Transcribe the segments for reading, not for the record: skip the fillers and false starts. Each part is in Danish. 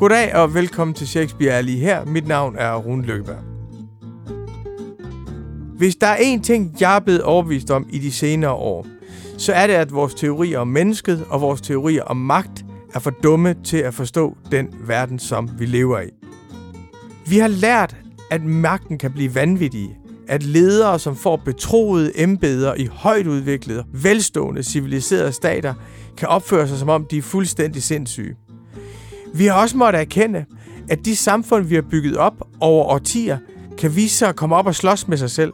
Goddag og velkommen til Shakespeare er lige her. Mit navn er Rune Løkkeberg. Hvis der er én ting, jeg er blevet overbevist om i de senere år, så er det, at vores teorier om mennesket og vores teorier om magt er for dumme til at forstå den verden, som vi lever i. Vi har lært, at magten kan blive vanvittig, at ledere, som får betroede embeder i højt udviklede, velstående, civiliserede stater, kan opføre sig, som om de er fuldstændig sindssyge. Vi har også måttet erkende, at de samfund, vi har bygget op over årtier, kan vise sig at komme op og slås med sig selv.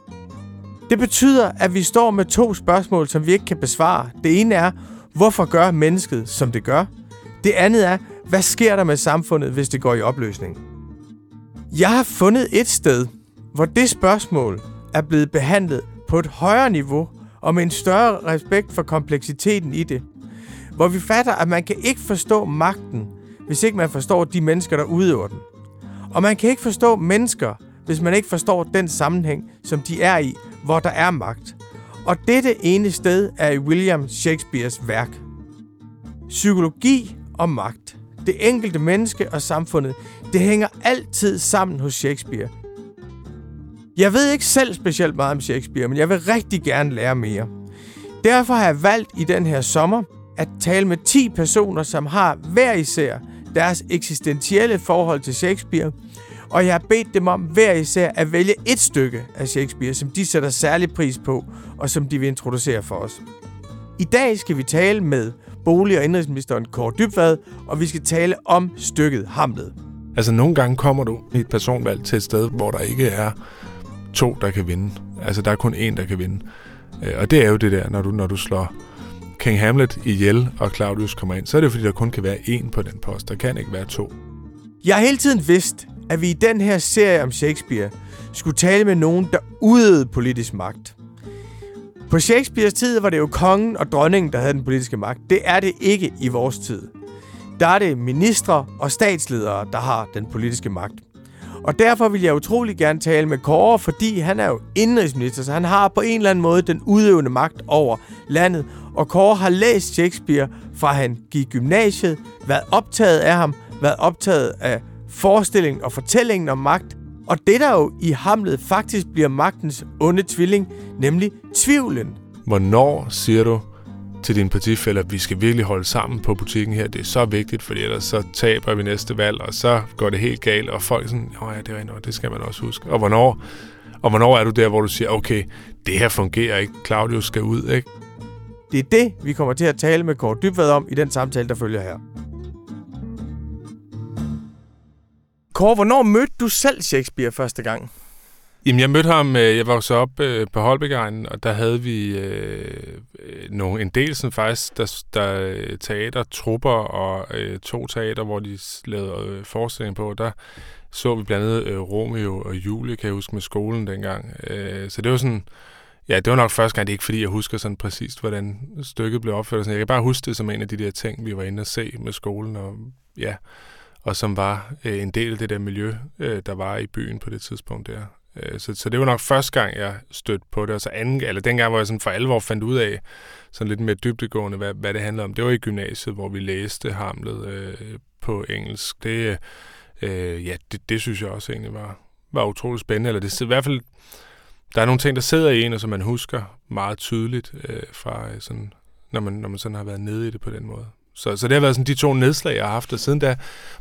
Det betyder, at vi står med to spørgsmål, som vi ikke kan besvare. Det ene er, hvorfor gør mennesket, som det gør? Det andet er, hvad sker der med samfundet, hvis det går i opløsning? Jeg har fundet et sted, hvor det spørgsmål er blevet behandlet på et højere niveau og med en større respekt for kompleksiteten i det. Hvor vi fatter, at man kan ikke forstå magten, hvis ikke man forstår de mennesker, der udøver den. Og man kan ikke forstå mennesker, hvis man ikke forstår den sammenhæng, som de er i, hvor der er magt. Og dette ene sted er i William Shakespeares værk. Psykologi og magt, det enkelte menneske og samfundet, det hænger altid sammen hos Shakespeare. Jeg ved ikke selv specielt meget om Shakespeare, men jeg vil rigtig gerne lære mere. Derfor har jeg valgt i den her sommer at tale med 10 personer, som har hver især deres eksistentielle forhold til Shakespeare, og jeg har bedt dem om hver især at vælge et stykke af Shakespeare, som de sætter særlig pris på, og som de vil introducere for os. I dag skal vi tale med bolig- og indenrigsministeren Kåre Dybvad, og vi skal tale om stykket Hamlet. Altså nogle gange kommer du i et personvalg til et sted, hvor der ikke er 2, der kan vinde. Altså der er kun 1, der kan vinde. Og det er jo det der, når du slår King Hamlet ihjel, og Claudius kommer ind, så er det fordi, der kun kan være 1 på den post. Der kan ikke være 2. Jeg har hele tiden vidst, at vi i den her serie om Shakespeare skulle tale med nogen, der udøvede politisk magt. På Shakespeares tid var det jo kongen og dronningen, der havde den politiske magt. Det er det ikke i vores tid. Der er det ministre og statsledere, der har den politiske magt. Og derfor vil jeg utrolig gerne tale med Kåre, fordi han er jo indenrigsminister, så han har på en eller anden måde den udøvende magt over landet. Og Kåre har læst Shakespeare, fra han gik gymnasiet, været optaget af ham, været optaget af forestillingen og fortællingen om magt. Og det der jo i Hamlet faktisk bliver magtens onde tvilling, nemlig tvivlen. Hvornår siger du til dine partifæller, at vi skal virkelig holde sammen på butikken her? Det er så vigtigt, fordi ellers så taber vi næste valg, og så går det helt galt, og folk sådan, åh ja, det er noget, det skal man også huske. Og hvornår er du der, hvor du siger, okay, det her fungerer ikke, Claudius skal ud, ikke? Det er det, vi kommer til at tale med Kåre Dybvad om i den samtale, der følger her. Kåre, hvornår mødte du selv Shakespeare første gang? Jamen, jeg mødte ham, jeg voksede op på Holbæk-egnen, og der havde vi en del, sådan faktisk, der teatertrupper og 2 teater, hvor de lavede forestilling på. Der så vi blandt andet Romeo og Julie, kan jeg huske, med skolen dengang. Så det var sådan, ja, det var nok første gang, det er ikke fordi, jeg husker sådan præcist, hvordan stykket blev opført. Sådan. Jeg kan bare huske det som en af de der ting, vi var inde og se med skolen, og ja, og som var en del af det der miljø, der var i byen på det tidspunkt der. Så det var nok første gang, jeg stødte på det, og så dengang, hvor jeg sådan for alvor fandt ud af, sådan lidt mere dybdegående, hvad det handler om. Det var i gymnasiet, hvor vi læste Hamlet på engelsk. Det synes jeg også egentlig var utroligt spændende. Eller det, i hvert fald, der er nogle ting, der sidder i en, og som man husker meget tydeligt, fra sådan, når man sådan har været nede i det på den måde. Så det har været sådan de 2 nedslag, jeg har haft, og siden da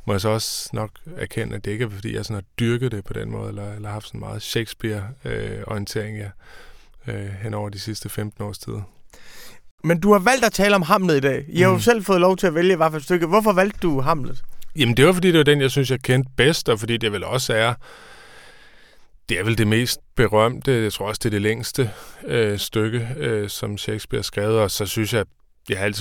må jeg så også nok erkende, at det ikke er, fordi jeg sådan har dyrket det på den måde, eller haft sådan meget Shakespeare-orientering hen over de sidste 15 års tid. Men du har valgt at tale om Hamlet i dag. I har jo selv fået lov til at vælge i hvert fald stykket. Hvorfor valgte du Hamlet? Jamen det var, fordi det var den, jeg synes, jeg kendte bedst, og fordi det vel også er... Det er vel det mest berømte, jeg tror også, det er det længste stykke, som Shakespeare skrev, og så synes jeg, jeg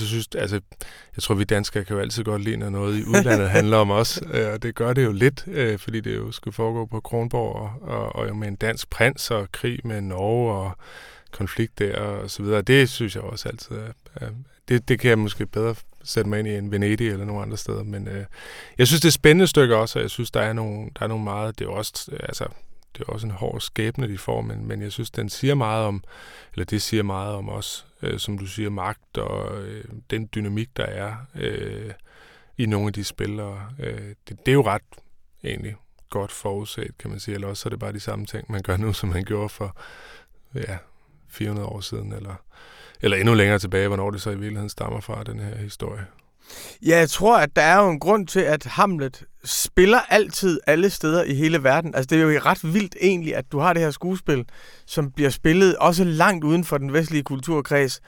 tror, vi danskere kan jo altid godt lide, når noget i udlandet handler om os, og det gør det jo lidt, fordi det jo skulle foregå på Kronborg, og med en dansk prins, og krig med Norge, og konflikt der, og så videre. Det synes jeg også altid er det kan jeg måske bedre sætte mig ind i en Venedig eller nogle andre steder, men jeg synes, det er spændende stykke også, og jeg synes, der er nogle meget, det er også, altså... Det er også en hård skæbne, de får, men jeg synes, det siger meget om os, som du siger, magt og den dynamik, der er i nogle af de spillere. Det er jo ret egentlig godt forudset, kan man sige. Eller også så er det bare de samme ting, man gør nu, som man gjorde for 400 år siden, eller endnu længere tilbage, hvornår det så i virkeligheden stammer fra, den her historie. Ja, jeg tror, at der er jo en grund til, at Hamlet spiller altid alle steder i hele verden. Altså, det er jo ret vildt egentlig, at du har det her skuespil, som bliver spillet også langt uden for den vestlige kulturkreds,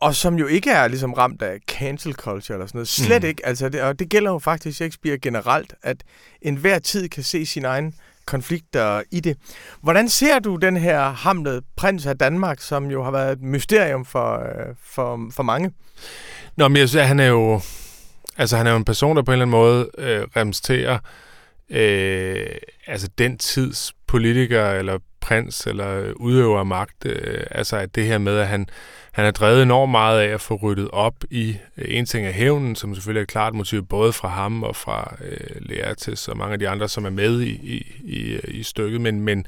og som jo ikke er ligesom ramt af cancel culture eller sådan noget. Slet ikke. Altså, og det gælder jo faktisk Shakespeare generelt, at enhver tid kan se sin egen konflikter i det. Hvordan ser du den her Hamlet, prins af Danmark, som jo har været et mysterium for mange? Nå, men jeg synes, at han er jo en person, der på en eller anden måde repræsenterer den tids politiker eller prins eller udøver af magt. At det her med, at han er drevet enormt meget af at få ryddet op i en ting af hævnen, som selvfølgelig er et klart motiv både fra ham og fra Laertes og mange af de andre, som er med i stykket. Men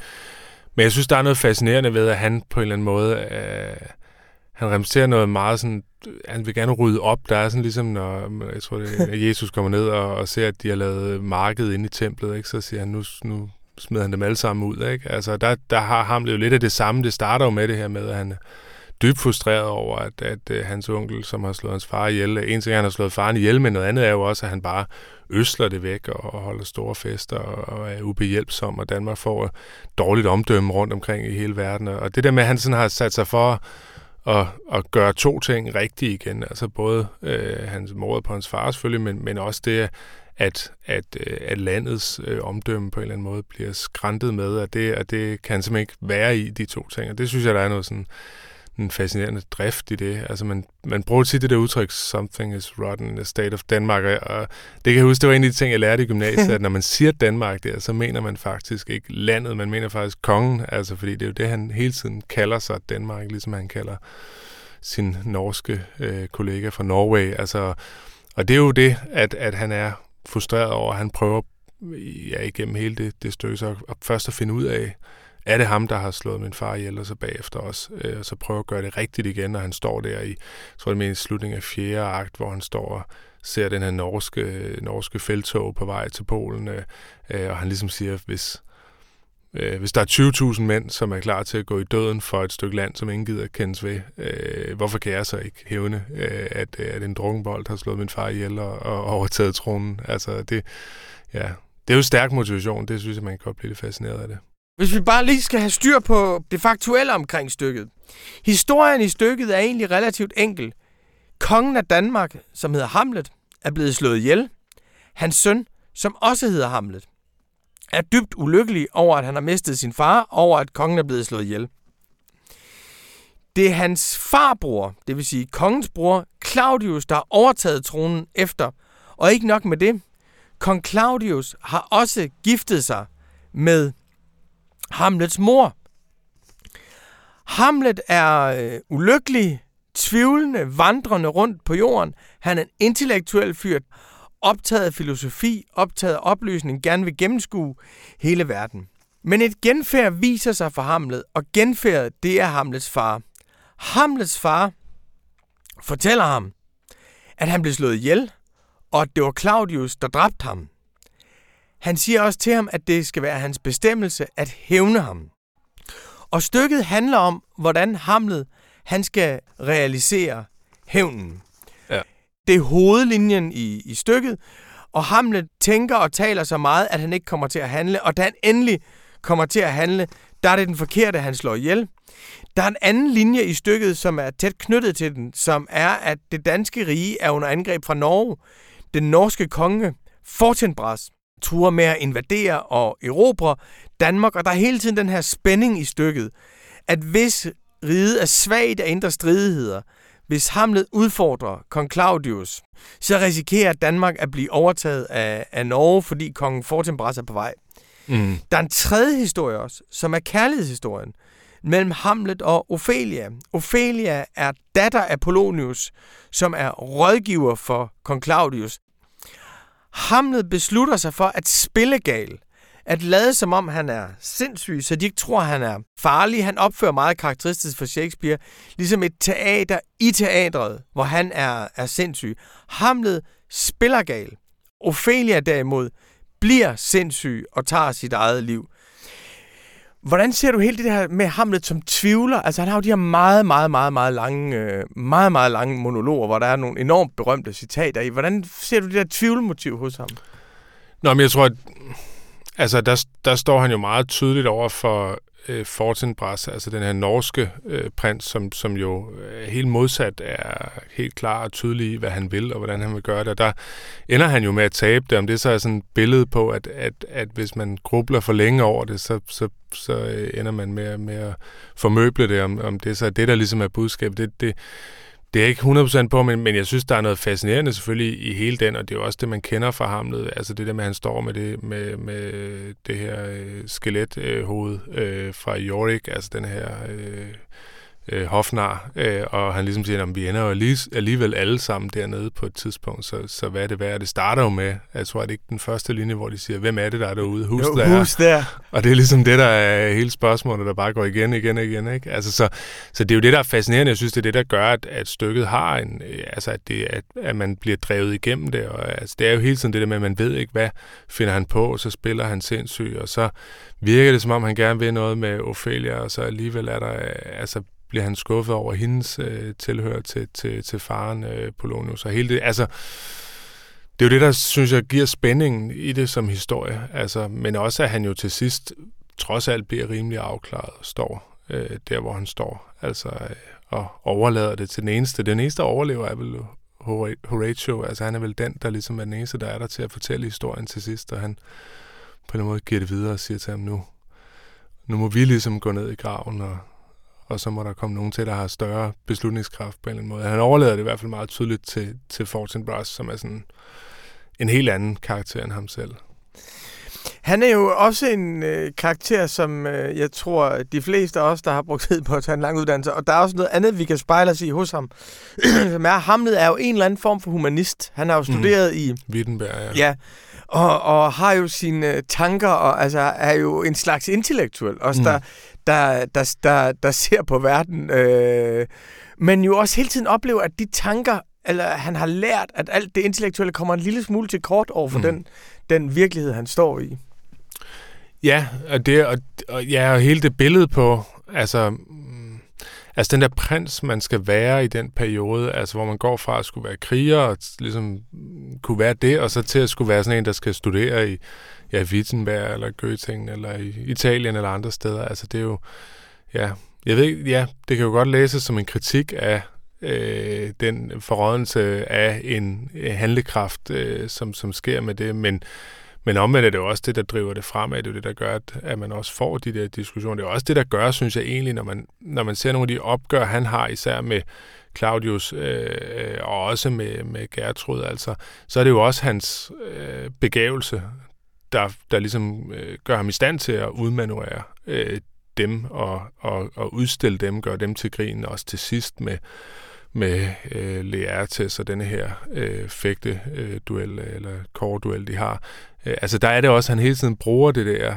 jeg synes, der er noget fascinerende ved, at han på en eller anden måde han repræsenterer noget meget sådan. Han vil gerne rydde op. Der er sådan ligesom, når jeg tror, at Jesus kommer ned og ser, at de har lavet markedet inde i templet, ikke? Så siger han, nu smider han dem alle sammen ud. Ikke? Altså, der har Hamlet jo lidt af det samme. Det starter jo med det her med, at han er dybt frustreret over, at hans onkel, som har slået hans far ihjel, en ting han har slået faren ihjel, men noget andet er jo også, at han bare øsler det væk og holder store fester og er ubehjælpsom, og Danmark får et dårligt omdømme rundt omkring i hele verden. Og det der med, at han sådan har sat sig for og gøre to ting rigtigt igen, altså både hans mor på hans far selvfølgelig, men også det, at landets omdømme på en eller anden måde bliver skrantet med, og det kan simpelthen ikke være i de to ting, og det synes jeg, der er noget sådan en fascinerende drift i det. Altså man bruger tit det der udtryk, something is rotten in the state of Denmark, og det kan jeg huske, det var en af de ting, jeg lærte i gymnasiet, at når man siger Danmark der, så mener man faktisk ikke landet, man mener faktisk kongen, altså fordi det er jo det, han hele tiden kalder sig, Danmark, ligesom han kalder sin norske kollega fra Norway, altså, og det er jo det, at han er frustreret over, han prøver igennem hele det stykke, så først at finde ud af, er det ham, der har slået min far ihjel, og så bagefter os, og så prøver at gøre det rigtigt igen, og han står der i, tror jeg, i slutningen af 4. akt, hvor han står og ser den her norske felttog på vej til Polen, og han ligesom siger, hvis der er 20.000 mænd, som er klar til at gå i døden for et stykke land, som ingen gider kendes ved, hvorfor kan jeg så ikke hævne, at en drukkenbold har slået min far ihjel og overtaget tronen? Altså, det er jo stærk motivation, det synes jeg, man kan godt blive lidt fascineret af det. Hvis vi bare lige skal have styr på det faktuelle omkring stykket. Historien i stykket er egentlig relativt enkel. Kongen af Danmark, som hedder Hamlet, er blevet slået ihjel. Hans søn, som også hedder Hamlet, er dybt ulykkelig over, at han har mistet sin far, over at kongen er blevet slået ihjel. Det er hans farbror, det vil sige kongens bror, Claudius, der har overtaget tronen efter. Og ikke nok med det. Kong Claudius har også giftet sig med Hamlets mor. Hamlet er ulykkelig, tvivlende, vandrende rundt på jorden. Han er en intellektuel fyr, optaget af filosofi, optaget af oplysning, gerne vil gennemskue hele verden. Men et genfærd viser sig for Hamlet, og genfærdet, det er Hamlets far. Hamlets far fortæller ham, at han blev slået ihjel, og at det var Claudius, der dræbte ham. Han siger også til ham, at det skal være hans bestemmelse at hævne ham. Og stykket handler om, hvordan Hamlet, han skal realisere hævnen. Ja. Det er hovedlinjen i stykket, og Hamlet tænker og taler så meget, at han ikke kommer til at handle, og da han endelig kommer til at handle, der er det den forkerte, han slår ihjel. Der er en anden linje i stykket, som er tæt knyttet til den, som er, at det danske rige er under angreb fra Norge. Den norske konge, Fortinbras, truer med at invadere og erobre Danmark, og der er hele tiden den her spænding i stykket, at hvis riget er svagt af indre stridigheder, hvis Hamlet udfordrer kong Claudius, så risikerer Danmark at blive overtaget af Norge, fordi kongen Fortinbras er på vej. Mm. Der er en tredje historie også, som er kærlighedshistorien mellem Hamlet og Ophelia. Ophelia er datter af Polonius, som er rådgiver for kong Claudius. Hamlet beslutter sig for at spille gal, At lade som om, han er sindssyg, så de ikke tror, han er farlig. Han opfører meget karakteristisk for Shakespeare, ligesom et teater i teatret, hvor han er sindssyg. Hamlet spiller gal. Ophelia derimod bliver sindssyg og tager sit eget liv. Hvordan ser du hele det her med Hamlet som tvivler? Altså han har jo de her meget, meget lange monologer, hvor der er nogle enormt berømte citater i. Hvordan ser du det der tvivlmotiv hos ham? Nå, men jeg tror, at altså, der står han jo meget tydeligt over for Fortinbras, altså den her norske prins, som jo helt modsat er helt klar og tydelig i, hvad han vil og hvordan han vil gøre det. Og der ender han jo med at tabe det, om det så er sådan et billede på, at hvis man grubler for længe over det, så ender man med at formøble det, om det så er det, der ligesom er budskabet. Det er ikke 100% på, men jeg synes, der er noget fascinerende selvfølgelig i hele den, og det er jo også det, man kender fra Hamlet. Altså det der med, at han står med det her skelethoved fra Yorick, altså den her hofnar, og han ligesom siger, at vi ender jo alligevel alle sammen dernede på et tidspunkt, så hvad er det værd? Det starter jo med, jeg tror, det er ikke den første linje, hvor de siger, hvem er det, der er derude? Hus der. Og det er ligesom det, der er hele spørgsmålet, der bare går igen, ikke? Altså, så det er jo det, der er fascinerende. Jeg synes, det er det, der gør, at stykket har en, altså, at man bliver drevet igennem det, og altså, det er jo hele tiden det der med, at man ved ikke, hvad finder han på, så spiller han sindssyg, og så virker det, som om han gerne vil noget med Ophelia, og så alligevel er der, altså, bliver han skuffet over hendes tilhør til faren Polonius og hele det. Altså, det er jo det, der, synes jeg, giver spændingen i det som historie. Altså, men også, at han jo til sidst trods alt bliver rimelig afklaret og står der, hvor han står. Altså, og overlader det til den eneste. Den eneste, der overlever, er vel Horatio. Altså, han er vel den, der ligesom er den eneste, der er der til at fortælle historien til sidst. Og han på en måde giver det videre og siger til ham, nu må vi ligesom gå ned i graven og så må der komme nogen til, der har større beslutningskraft på en eller anden måde. Han overlader det i hvert fald meget tydeligt til Fortinbras, som er sådan en helt anden karakter end ham selv. Han er jo også en karakter, som jeg tror, de fleste af os, der har brugt tid på at tage en lang uddannelse, og der er også noget andet, vi kan spejle os i hos ham. Hamlet er jo en eller anden form for humanist. Han har jo studeret i Wittenberg, ja. Og har jo sine tanker, og altså, er jo en slags intellektuel, også der ser på verden, men jo også hele tiden oplever, at de tanker, eller han har lært, at alt det intellektuelle kommer en lille smule til kort over for den virkelighed, han står i. Ja, og hele det billede på, altså den der prins, man skal være i den periode, altså hvor man går fra at skulle være kriger, og ligesom kunne være det, og så til at skulle være sådan en, der skal studere i Wittenberg eller Göttingen eller i Italien eller andre steder. Altså det er jo, det kan jo godt læses som en kritik af den forrådnelse af en handlekraft, som sker med det, men omvendt er det jo også det, der driver det fremad. Det er jo det, der gør, at man også får de der diskussioner. Det er også det, der gør, synes jeg egentlig, når man ser nogle af de opgør, han har, især med Claudius og også med Gertrud, altså, så er det jo også hans begævelse, der ligesom gør ham i stand til at udmanøvrere dem og udstille dem, gøre dem til grin, også til sidst med Laertes og denne her fægteduel eller kårduel, de har. Altså der er det også, han hele tiden bruger det der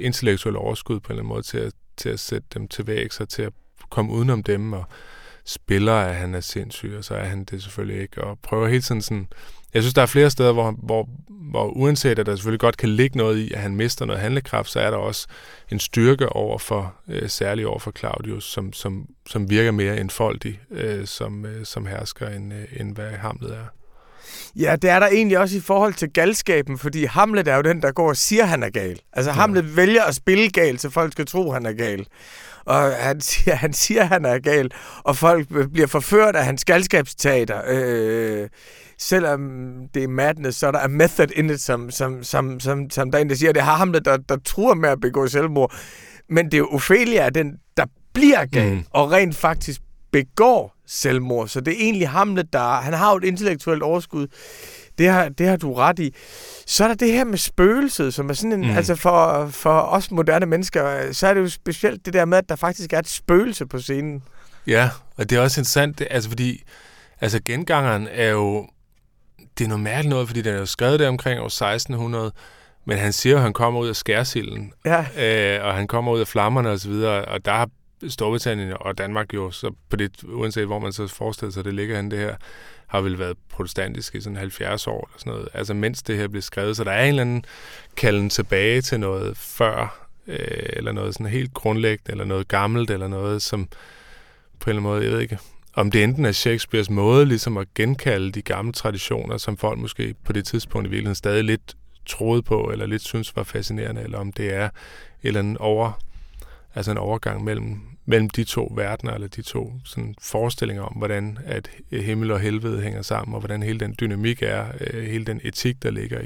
intellektuelle overskud på en eller anden måde til at sætte dem til vægs og til at komme udenom dem, og spiller, at han er sindssyg, og så er han det selvfølgelig ikke, og prøver hele tiden sådan. Jeg synes, der er flere steder, hvor uanset at der selvfølgelig godt kan ligge noget i, at han mister noget handlekraft, så er der også en styrke særligt over for Claudius, som virker mere enfoldig, som hersker, end hvad Hamlet er. Ja, det er der egentlig også i forhold til galskaben, fordi Hamlet er jo den, der går og siger, han er gal. Altså Hamlet vælger at spille gal, så folk skal tro, han er gal. Og han siger, han er gal, og folk bliver forført af hans galskabsteater. Selvom det er madness, så er der method in it, som der er en, der siger, det har Hamlet, der truer med at begå selvmord. Men det er jo Ophelia, den, der bliver gal, og rent faktisk begår selvmord. Så det er egentlig Hamlet, han har jo et intellektuelt overskud. Det har du ret i. Så er der det her med spøgelset, som er sådan en, altså for os moderne mennesker, så er det jo specielt det der med, at der faktisk er et spøgelse på scenen. Ja, og det er også interessant, altså fordi altså gengangeren er jo, det er noget mærkeligt noget, fordi den er jo skrevet der omkring år 1600, Men han siger jo, at han kommer ud af skærsilden, og han kommer ud af flammerne osv., og der har Storbritannien og Danmark jo, så på det, uanset hvor man så forestiller sig, det ligger henne det her, har vel været protestantisk i sådan 70 år eller sådan noget, altså mens det her blev skrevet. Så der er en eller anden kalden tilbage til noget før, eller noget sådan helt grundlæggende, eller noget gammelt, eller noget, som på en eller anden måde, jeg ved ikke, om det enten er Shakespeares måde ligesom at genkalde de gamle traditioner, som folk måske på det tidspunkt i virkeligheden stadig lidt troede på, eller lidt synes var fascinerende, eller om det er eller en altså en overgang mellem de to verdener, eller de to sådan forestillinger om, hvordan at himmel og helvede hænger sammen, og hvordan hele den dynamik er, hele den etik, der ligger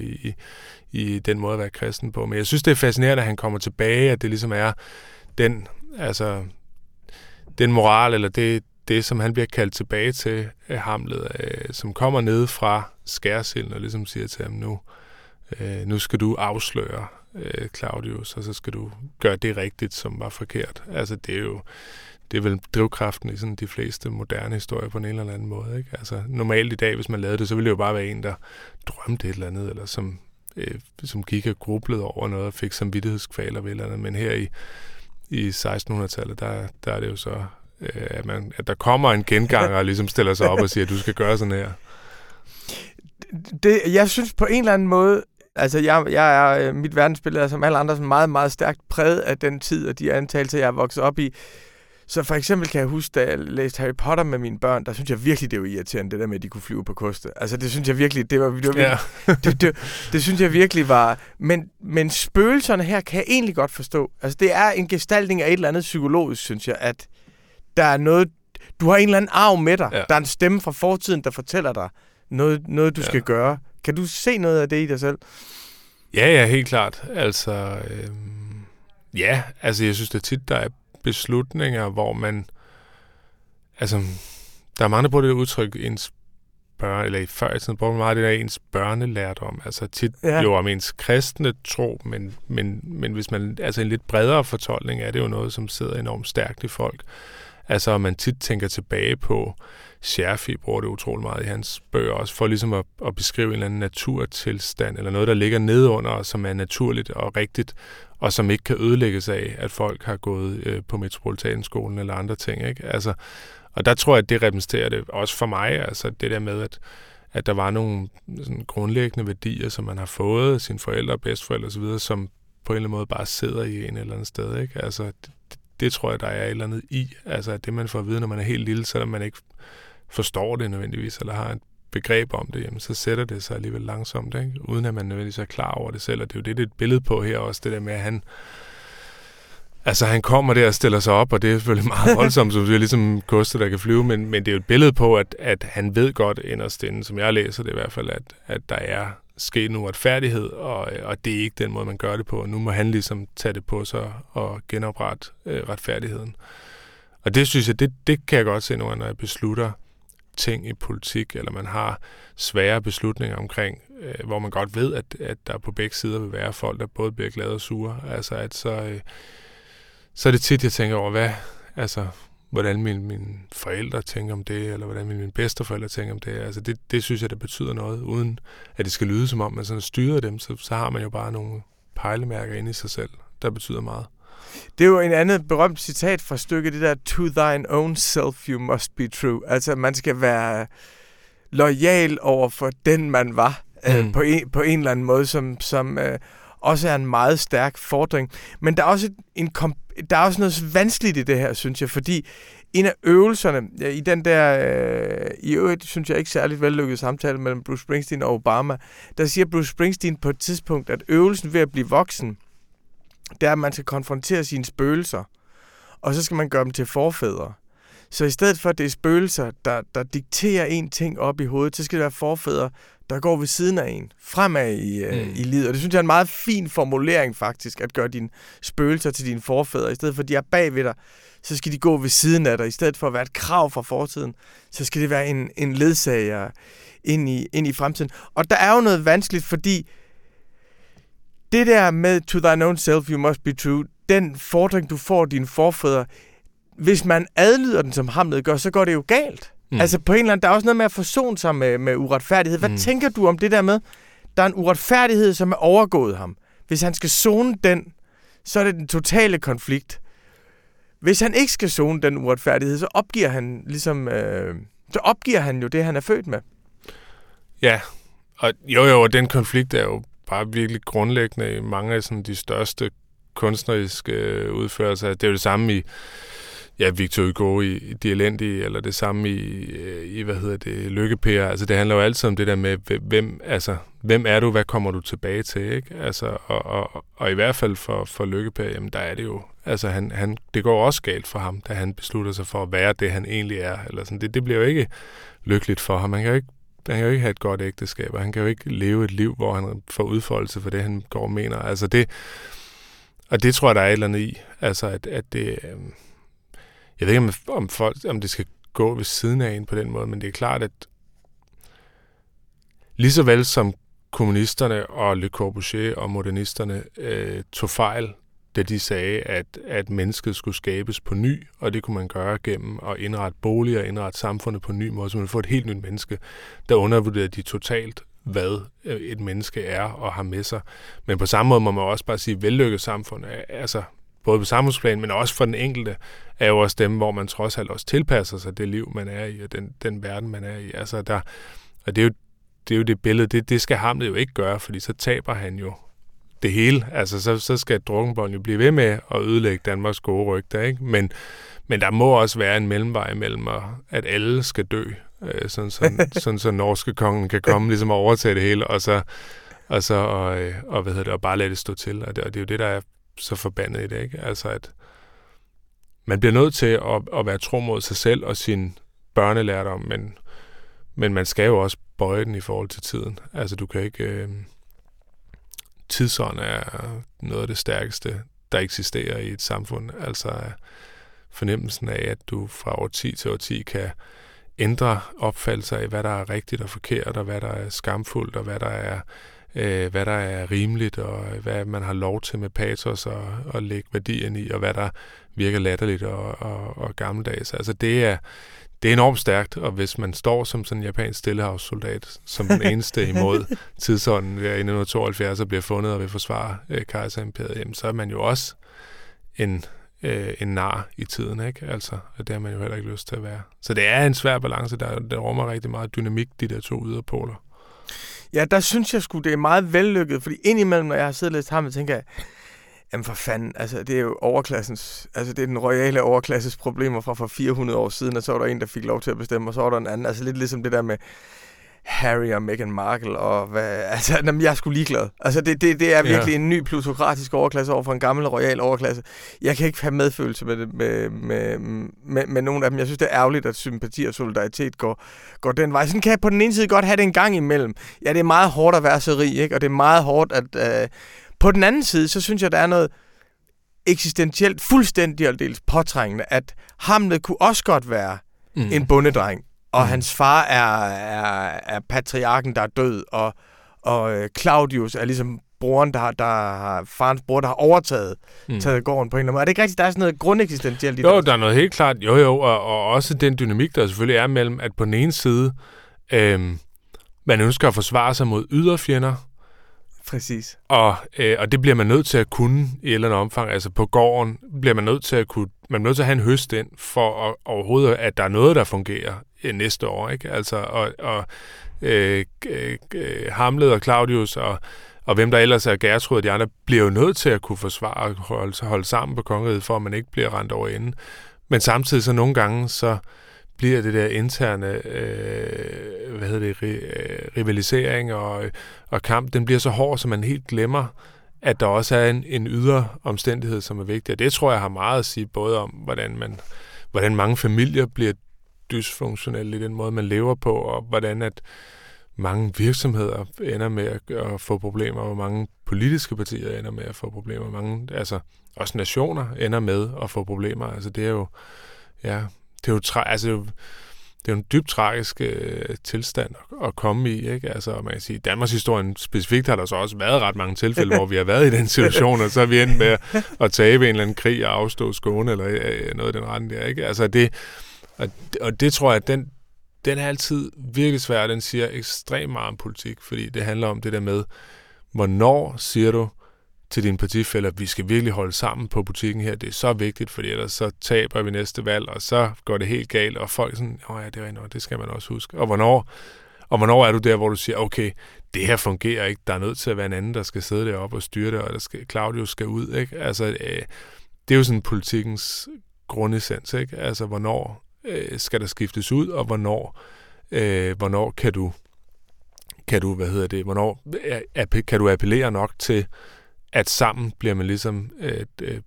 i den måde at være kristen på. Men jeg synes, det er fascinerende, at han kommer tilbage, at det ligesom er den moral, eller det, som han bliver kaldt tilbage til af Hamlet, som kommer ned fra skærsilden, og ligesom siger til ham, nu skal du afsløre Claudius, og så skal du gøre det rigtigt, som var forkert. Altså, det er vel drivkraften i sådan de fleste moderne historier på en eller anden måde, ikke? Altså, normalt i dag, hvis man lavede det, så ville det jo bare være en, der drømte et eller andet, eller som gik og grublede over noget, og fik samvittighedskvaler ved eller andet. Men her i 1600-tallet, der er det jo så, at der kommer en genganger, og ligesom stiller sig op og siger, at du skal gøre sådan her. Jeg synes på en eller anden måde, altså, jeg er, mit verdensbillede er som alle andre meget, meget stærkt præget af den tid og de antagelser, jeg er vokset op i. Så for eksempel kan jeg huske, da jeg læste Harry Potter med mine børn, der synes jeg virkelig, det var irriterende, det der med, at de kunne flyve på koste. Altså, det synes jeg virkelig, det synes jeg virkelig var... Men spøgelserne her kan jeg egentlig godt forstå. Altså, det er en gestaltning af et eller andet psykologisk, synes jeg, at der er noget... Du har en eller anden arv med dig. Ja. Der er en stemme fra fortiden, der fortæller dig noget du skal gøre. Kan du se noget af det i dig selv? Ja, helt klart. Altså, jeg synes, det er tit, der er beslutninger, hvor man... Altså, der er mange, der bruger det udtryk, før i tiden bruger man meget det der ens børnelærdom. Altså, tit jo om ens kristne tro, men hvis man... Altså, en lidt bredere fortolkning er det jo noget, som sidder enormt stærkt i folk. Altså, og man tit tænker tilbage på... Scherfi bruger det utrolig meget i hans bøger, også for ligesom at beskrive en eller anden naturtilstand, eller noget, der ligger nedenunder, som er naturligt og rigtigt, og som ikke kan ødelægges af, at folk har gået på Metropolitanskolen eller andre ting, ikke? Altså, og der tror jeg, at det repræsenterer det også for mig, altså det der med, at der var nogle sådan grundlæggende værdier, som man har fået af sine forældre, bedsteforældre osv., som på en eller anden måde bare sidder i en eller anden sted, ikke? Altså, det tror jeg, der er et eller andet i, altså at det, man får at vide, når man er helt lille, selvom man ikke forstår det nødvendigvis, eller har et begreb om det, jamen, så sætter det sig alligevel langsomt, ikke? Uden at man nødvendigvis er klar over det selv, og det er jo det, et billede på her også, det der med, at han kommer der og stiller sig op, og det er selvfølgelig meget voldsomt, som det er ligesom koster, der kan flyve, men det er jo et billede på, at han ved godt inderst inde, som jeg læser det i hvert fald, at der er sket en uretfærdighed, og det er ikke den måde, man gør det på, og nu må han ligesom tage det på sig og genoprette retfærdigheden. Og det synes jeg, det kan jeg godt se nu, når jeg beslutter ting i politik, eller man har svære beslutninger omkring, hvor man godt ved, at der på begge sider vil være folk, der både bliver glade og sure. Altså, at så er det tit, jeg tænker over, hvordan vil mine forældre tænke om det, eller hvordan vil mine bedsteforældre tænke om det. Altså, det synes jeg, det betyder noget, uden at det skal lyde som om, man sådan styrer dem, så har man jo bare nogle pejlemærker inde i sig selv, der betyder meget. Det er jo en anden berømt citat fra stykket, det der, to thine own self you must be true. Altså, man skal være loyal over for den, man var, på en eller anden måde, som også er en meget stærk fordring. Men der er også der er også noget vanskeligt i det her, synes jeg, fordi en af øvelserne i den der, i øvrigt, synes jeg, ikke særligt vellykket samtale mellem Bruce Springsteen og Obama, der siger Bruce Springsteen på et tidspunkt, at øvelsen ved at blive voksen, det er, at man skal konfrontere sine spøgelser, og så skal man gøre dem til forfædre. Så i stedet for, at det er spøgelser, der dikterer en ting op i hovedet, så skal det være forfædre, der går ved siden af en, fremad i livet. Og det synes jeg er en meget fin formulering faktisk, at gøre dine spøgelser til dine forfædre. I stedet for, at de er bagved dig, så skal de gå ved siden af dig. I stedet for at være et krav fra fortiden, så skal det være en ledsager ind i fremtiden. Og der er jo noget vanskeligt, fordi det der med, to thine own self, you must be true, den fordring, du får af dine forfædre, hvis man adlyder den, som Hamlet gør, så går det jo galt. Mm. Altså på en eller anden, der er også noget med at forsone sig med uretfærdighed. Hvad tænker du om det der med, der er en uretfærdighed, som er overgået ham? Hvis han skal zone den, så er det den totale konflikt. Hvis han ikke skal zone den uretfærdighed, så opgiver han ligesom, så opgiver han jo det, han er født med. Ja, og jo, den konflikt er jo bare virkelig grundlæggende i mange af sådan, de største kunstneriske udførelser. Det er jo det samme i Victor Hugo i De elendige, eller det samme i Lykkepære. Altså, det handler jo altid om det der med, hvem er du, hvad kommer du tilbage til, ikke? Altså, og i hvert fald for Lykkepære, jamen, der er det jo. Altså, han, det går også galt for ham, da han beslutter sig for at være det, han egentlig er. Eller sådan. Det bliver jo ikke lykkeligt for ham. Han kan jo ikke have et godt ægteskab, og han kan jo ikke leve et liv, hvor han får udfoldelse for det, han går og mener. Altså, det... Og det tror jeg, der er et eller andet i. Altså, at det... Jeg ved ikke, om det skal gå ved siden af en på den måde, men det er klart, at lige så vel som kommunisterne og Le Corbusier og modernisterne tog fejl, da de sagde, at mennesket skulle skabes på ny, og det kunne man gøre gennem at indrette boliger, indrette samfundet på en ny måde, så man får et helt nyt menneske, der undervurderede de totalt, hvad et menneske er og har med sig. Men på samme måde må man også bare sige, at vellykket samfund er altså... både på samfundsplan, men også for den enkelte, er jo også dem, hvor man trods alt også tilpasser sig det liv, man er i, og den verden, man er i. Altså, der, og det er jo det billede, det skal Hamlet jo ikke gøre, fordi så taber han jo det hele. Altså, så skal Drukkenbold jo blive ved med at ødelægge Danmarks gode rygter, ikke? Men der må også være en mellemvej mellem, at alle skal dø, sådan så norske kongen kan komme ligesom og overtage det hele, og bare lade det stå til. Og det er jo det, der er så forbandet i det, ikke? Altså, at man bliver nødt til at være tro mod sig selv og sin børnelærdom, men man skal jo også bøje den i forhold til tiden. Altså, du kan ikke... Tidsånd er noget af det stærkeste, der eksisterer i et samfund. Altså, fornemmelsen af, at du fra årti til årti kan ændre opfattelser af, hvad der er rigtigt og forkert, og hvad der er skamfuldt, og hvad der er hvad der er rimeligt, og hvad man har lov til med patos og lægge værdien i, og hvad der virker latterligt og gammeldags. Altså, det er enormt stærkt, og hvis man står som sådan en japansk stillehavssoldat, som den eneste imod tidsånden i 1972, og bliver fundet og vil forsvare kejserimperiet, så er man jo også en nar i tiden, ikke? Altså, og det har man jo heller ikke lyst til at være. Så det er en svær balance, der rummer rigtig meget dynamik, de der to yderpoler. Ja, der synes jeg sgu, det er meget vellykket, fordi indimellem, når jeg har siddet og læst ham, tænker jeg, jamen for fanden, altså det er jo overklassens, altså det er den royale overklasses problemer fra 400 år siden, og så var der en, der fik lov til at bestemme, og så var der en anden, altså lidt ligesom det der med Harry og Meghan Markle, og hvad, altså, jamen, jeg er sgu ligeglad. Altså det er virkelig en ny plutokratisk overklasse over for en gammel royal overklasse. Jeg kan ikke have medfølelse med nogen af dem. Jeg synes, det er ærgerligt, at sympati og solidaritet går den vej. Sådan kan jeg på den ene side godt have det en gang imellem. Ja, det er meget hårdt at være så rig, ikke? Og det er meget hårdt at... På den anden side, så synes jeg, der er noget eksistentielt fuldstændig og dels påtrængende, at Hamlet kunne også godt være en bondedreng. Og hans far er patriarken, der er død, og Claudius er ligesom broren, farens bror, der har overtaget gården på en eller anden måde. Er det ikke rigtigt, der er sådan noget grundeksistentielt i det? Jo, der er noget helt klart. Jo, og også den dynamik, der selvfølgelig er mellem, at på den ene side, man ønsker at forsvare sig mod yderfjender. Præcis. Og det bliver man nødt til at kunne i et eller andet omfang. Altså på gården bliver man nødt til at kunne... Man er nødt til at have en høst ind, for at, overhovedet, at der er noget, der fungerer næste år, ikke? Altså, Hamlet og Claudius og hvem der ellers er, Gertrud og de andre, bliver jo nødt til at kunne forsvare og holde sammen på kongeriget, for at man ikke bliver rendt over enden. Men samtidig så nogle gange, så bliver det der interne rivalisering og kamp, den bliver så hård, så man helt glemmer, at der også er en ydre omstændighed, som er vigtig. Og det tror jeg har meget at sige, både om, hvordan mange familier bliver dysfunktionelle i den måde, man lever på, og hvordan at mange virksomheder ender med at få problemer, og mange politiske partier ender med at få problemer, også nationer ender med at få problemer. Altså, det er jo en dybt tragisk tilstand at komme i, ikke? Altså, man kan sige, i Danmarks historien specifikt har der så også været ret mange tilfælde, hvor vi har været i den situation, og så er vi endt med at tabe en eller anden krig og afstå Skåne, eller noget af den retten der, ikke? Altså, det tror jeg, at den er altid virkelig svær, den siger ekstremt meget om politik, fordi det handler om det der med, hvornår siger du, til dine partifæller, vi skal virkelig holde sammen på butikken her, det er så vigtigt, fordi ellers så taber vi næste valg, og så går det helt galt, og folk sådan, åh ja, det er nok, det skal man også huske. Og hvornår er du der, hvor du siger, okay, det her fungerer ikke, der er nødt til at være en anden, der skal sidde deroppe og styre det, og der skal, Claudius skal ud, ikke? Altså, det er jo sådan politikkens grundessens, ikke? Altså, hvornår skal der skiftes ud, og hvornår kan du hvornår kan du appellere nok til, at sammen bliver man ligesom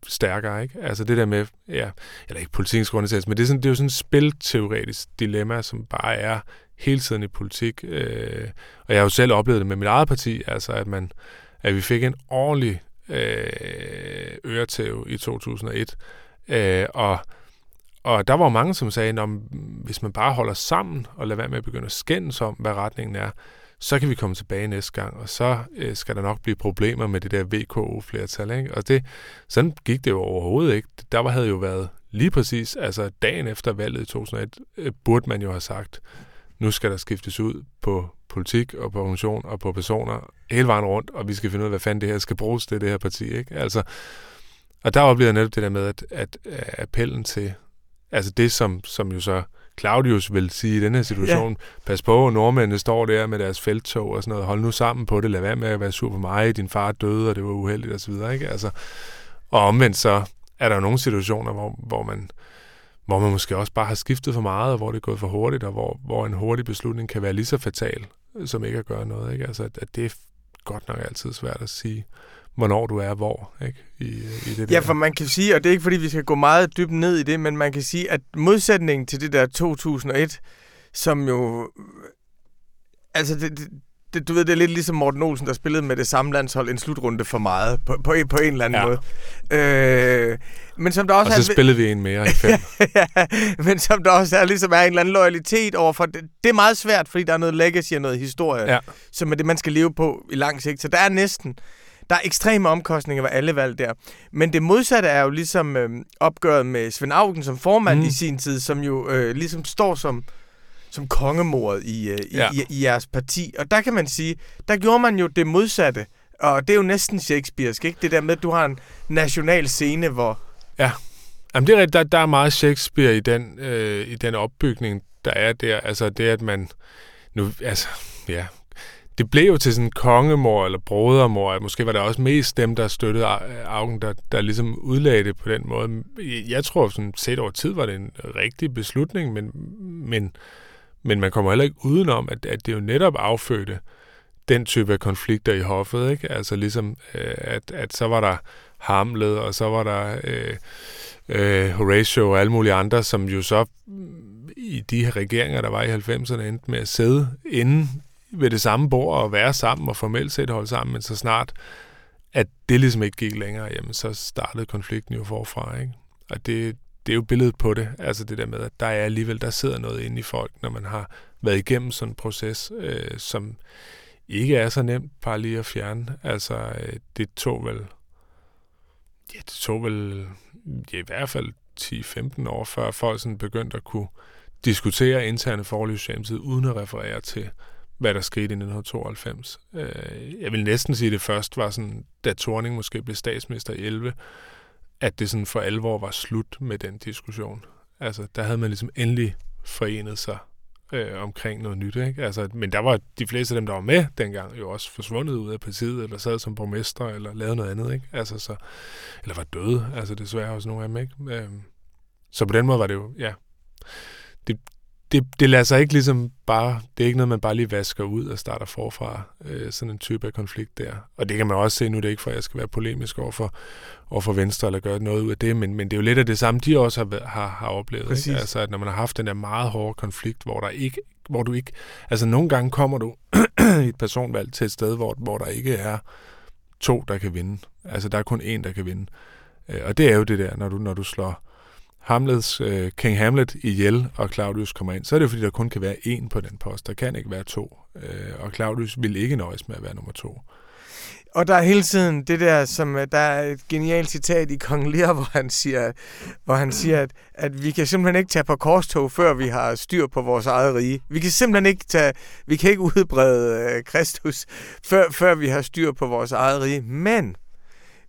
stærkere, ikke? Altså det der med, ja, eller ikke politikens grundessens, men det er jo sådan et spilteoretisk dilemma, som bare er hele tiden i politik. Og jeg har jo selv oplevet det med mit eget parti, altså at vi fik en ordentlig øretæve i 2001, og der var mange, som sagde, at hvis man bare holder sammen og lader være med at begynde at skændes om, hvad retningen er, så kan vi komme tilbage næste gang, og så skal der nok blive problemer med det der VKO-flertal, ikke? Og sådan gik det jo overhovedet ikke. Der havde jo været lige præcis, altså dagen efter valget i 2001, burde man jo have sagt, nu skal der skiftes ud på politik og på organisation og på personer hele vejen rundt, og vi skal finde ud af, hvad fanden det her skal bruges til, det her parti, ikke? Altså, og der oplevede jeg netop det der med, at appellen til, altså det, som jo så Claudius vil sige i den her situation, ja. Pas på, nordmændene står der med deres felttog og sådan noget, hold nu sammen på det, lad være med at være sur på mig, din far døde, og det var uheldigt osv., ikke? Altså, og omvendt så er der jo nogle situationer, hvor man måske også bare har skiftet for meget, og hvor det er gået for hurtigt, og hvor en hurtig beslutning kan være lige så fatal, som ikke at gøre noget, ikke? Altså, at det er godt nok altid svært at sige, hvornår du er hvor, ikke? I det der. Ja, for man kan sige, og det er ikke fordi, vi skal gå meget dybt ned i det, men man kan sige, at modsætningen til det der 2001, som jo, altså du ved, det er lidt ligesom Morten Olsen, der spillede med det samme landshold en slutrunde for meget, på en eller anden måde. Men som der også og så spillede vi en mere i 5. Ja, men som der også ligesom er en eller anden loyalitet overfor. Det er meget svært, fordi der er noget legacy og noget historie, som er det, man skal leve på i lang sigt. Så der er næsten... Der er ekstreme omkostninger ved alle valg der. Men det modsatte er jo ligesom opgøret med Svend Auken som formand i sin tid, som jo ligesom står som kongemordet i jeres parti. Og der kan man sige, der gjorde man jo det modsatte. Og det er jo næsten shakespearsk, ikke? Det der med, at du har en national scene, hvor... Ja, jamen det er rigtigt. Der er meget Shakespeare i den opbygning, der er der. Altså det, at man... Nu, altså, ja... Det blev jo til sådan kongemor eller brodermor. Måske var det også mest dem, der støttede Auken, der ligesom udlagde det på den måde. Jeg tror, sådan set over tid var det en rigtig beslutning, men man kommer heller ikke udenom, at det jo netop affødte den type af konflikter i hoffet, ikke? Altså ligesom, at så var der Hamlet, og så var der Horatio og alle mulige andre, som jo så i de her regeringer, der var i 90'erne, endte med at sidde inden ved det samme bord og være sammen og formelt set holde sammen, men så snart at det ligesom ikke gik længere, jamen så startede konflikten jo forfra, ikke? Og det er jo billedet på det, altså det der med, at der er alligevel, der sidder noget inde i folk, når man har været igennem sådan en proces, som ikke er så nemt bare lige at fjerne. Altså det tog vel i hvert fald 10-15 år, før folk sådan begyndte at kunne diskutere interne forløbshjemtid uden at referere til hvad der skete i 1992. Jeg vil næsten sige, at det først var sådan, da Thorning måske blev statsminister i 11, at det sådan for alvor var slut med den diskussion. Altså, der havde man ligesom endelig forenet sig omkring noget nyt, ikke? Altså, men der var de fleste af dem, der var med dengang, jo også forsvundet ud af partiet, eller sad som borgmester, eller lavede noget andet, ikke? Altså, så, eller var døde, altså desværre også nogle af dem, ikke? Så på den måde var det jo, ja... Det lader sig ikke ligesom bare... Det er ikke noget, man bare lige vasker ud og starter forfra. Sådan en type af konflikt der. Og det kan man også se nu. Det er ikke for, at jeg skal være polemisk overfor Venstre eller gøre noget ud af det. Men det er jo lidt af det samme, de også har oplevet. Altså, at når man har haft den der meget hårde konflikt, hvor du ikke... Altså, nogle gange kommer du i et personvalg til et sted, hvor der ikke er 2, der kan vinde. Altså, der er kun 1, der kan vinde. Og det er jo det der, når du slår... King Hamlet ihjel, og Claudius kommer ind, så er det jo, fordi der kun kan være 1 på den post. Der kan ikke være 2, og Claudius vil ikke nøjes med at være nummer 2. Og der er hele tiden det der, som der er et genialt citat i Kong Lear, hvor han siger at vi kan simpelthen ikke tage på korstog, før vi har styr på vores eget rige. Vi kan simpelthen ikke vi kan ikke udbrede Kristus, før vi har styr på vores eget rige. Men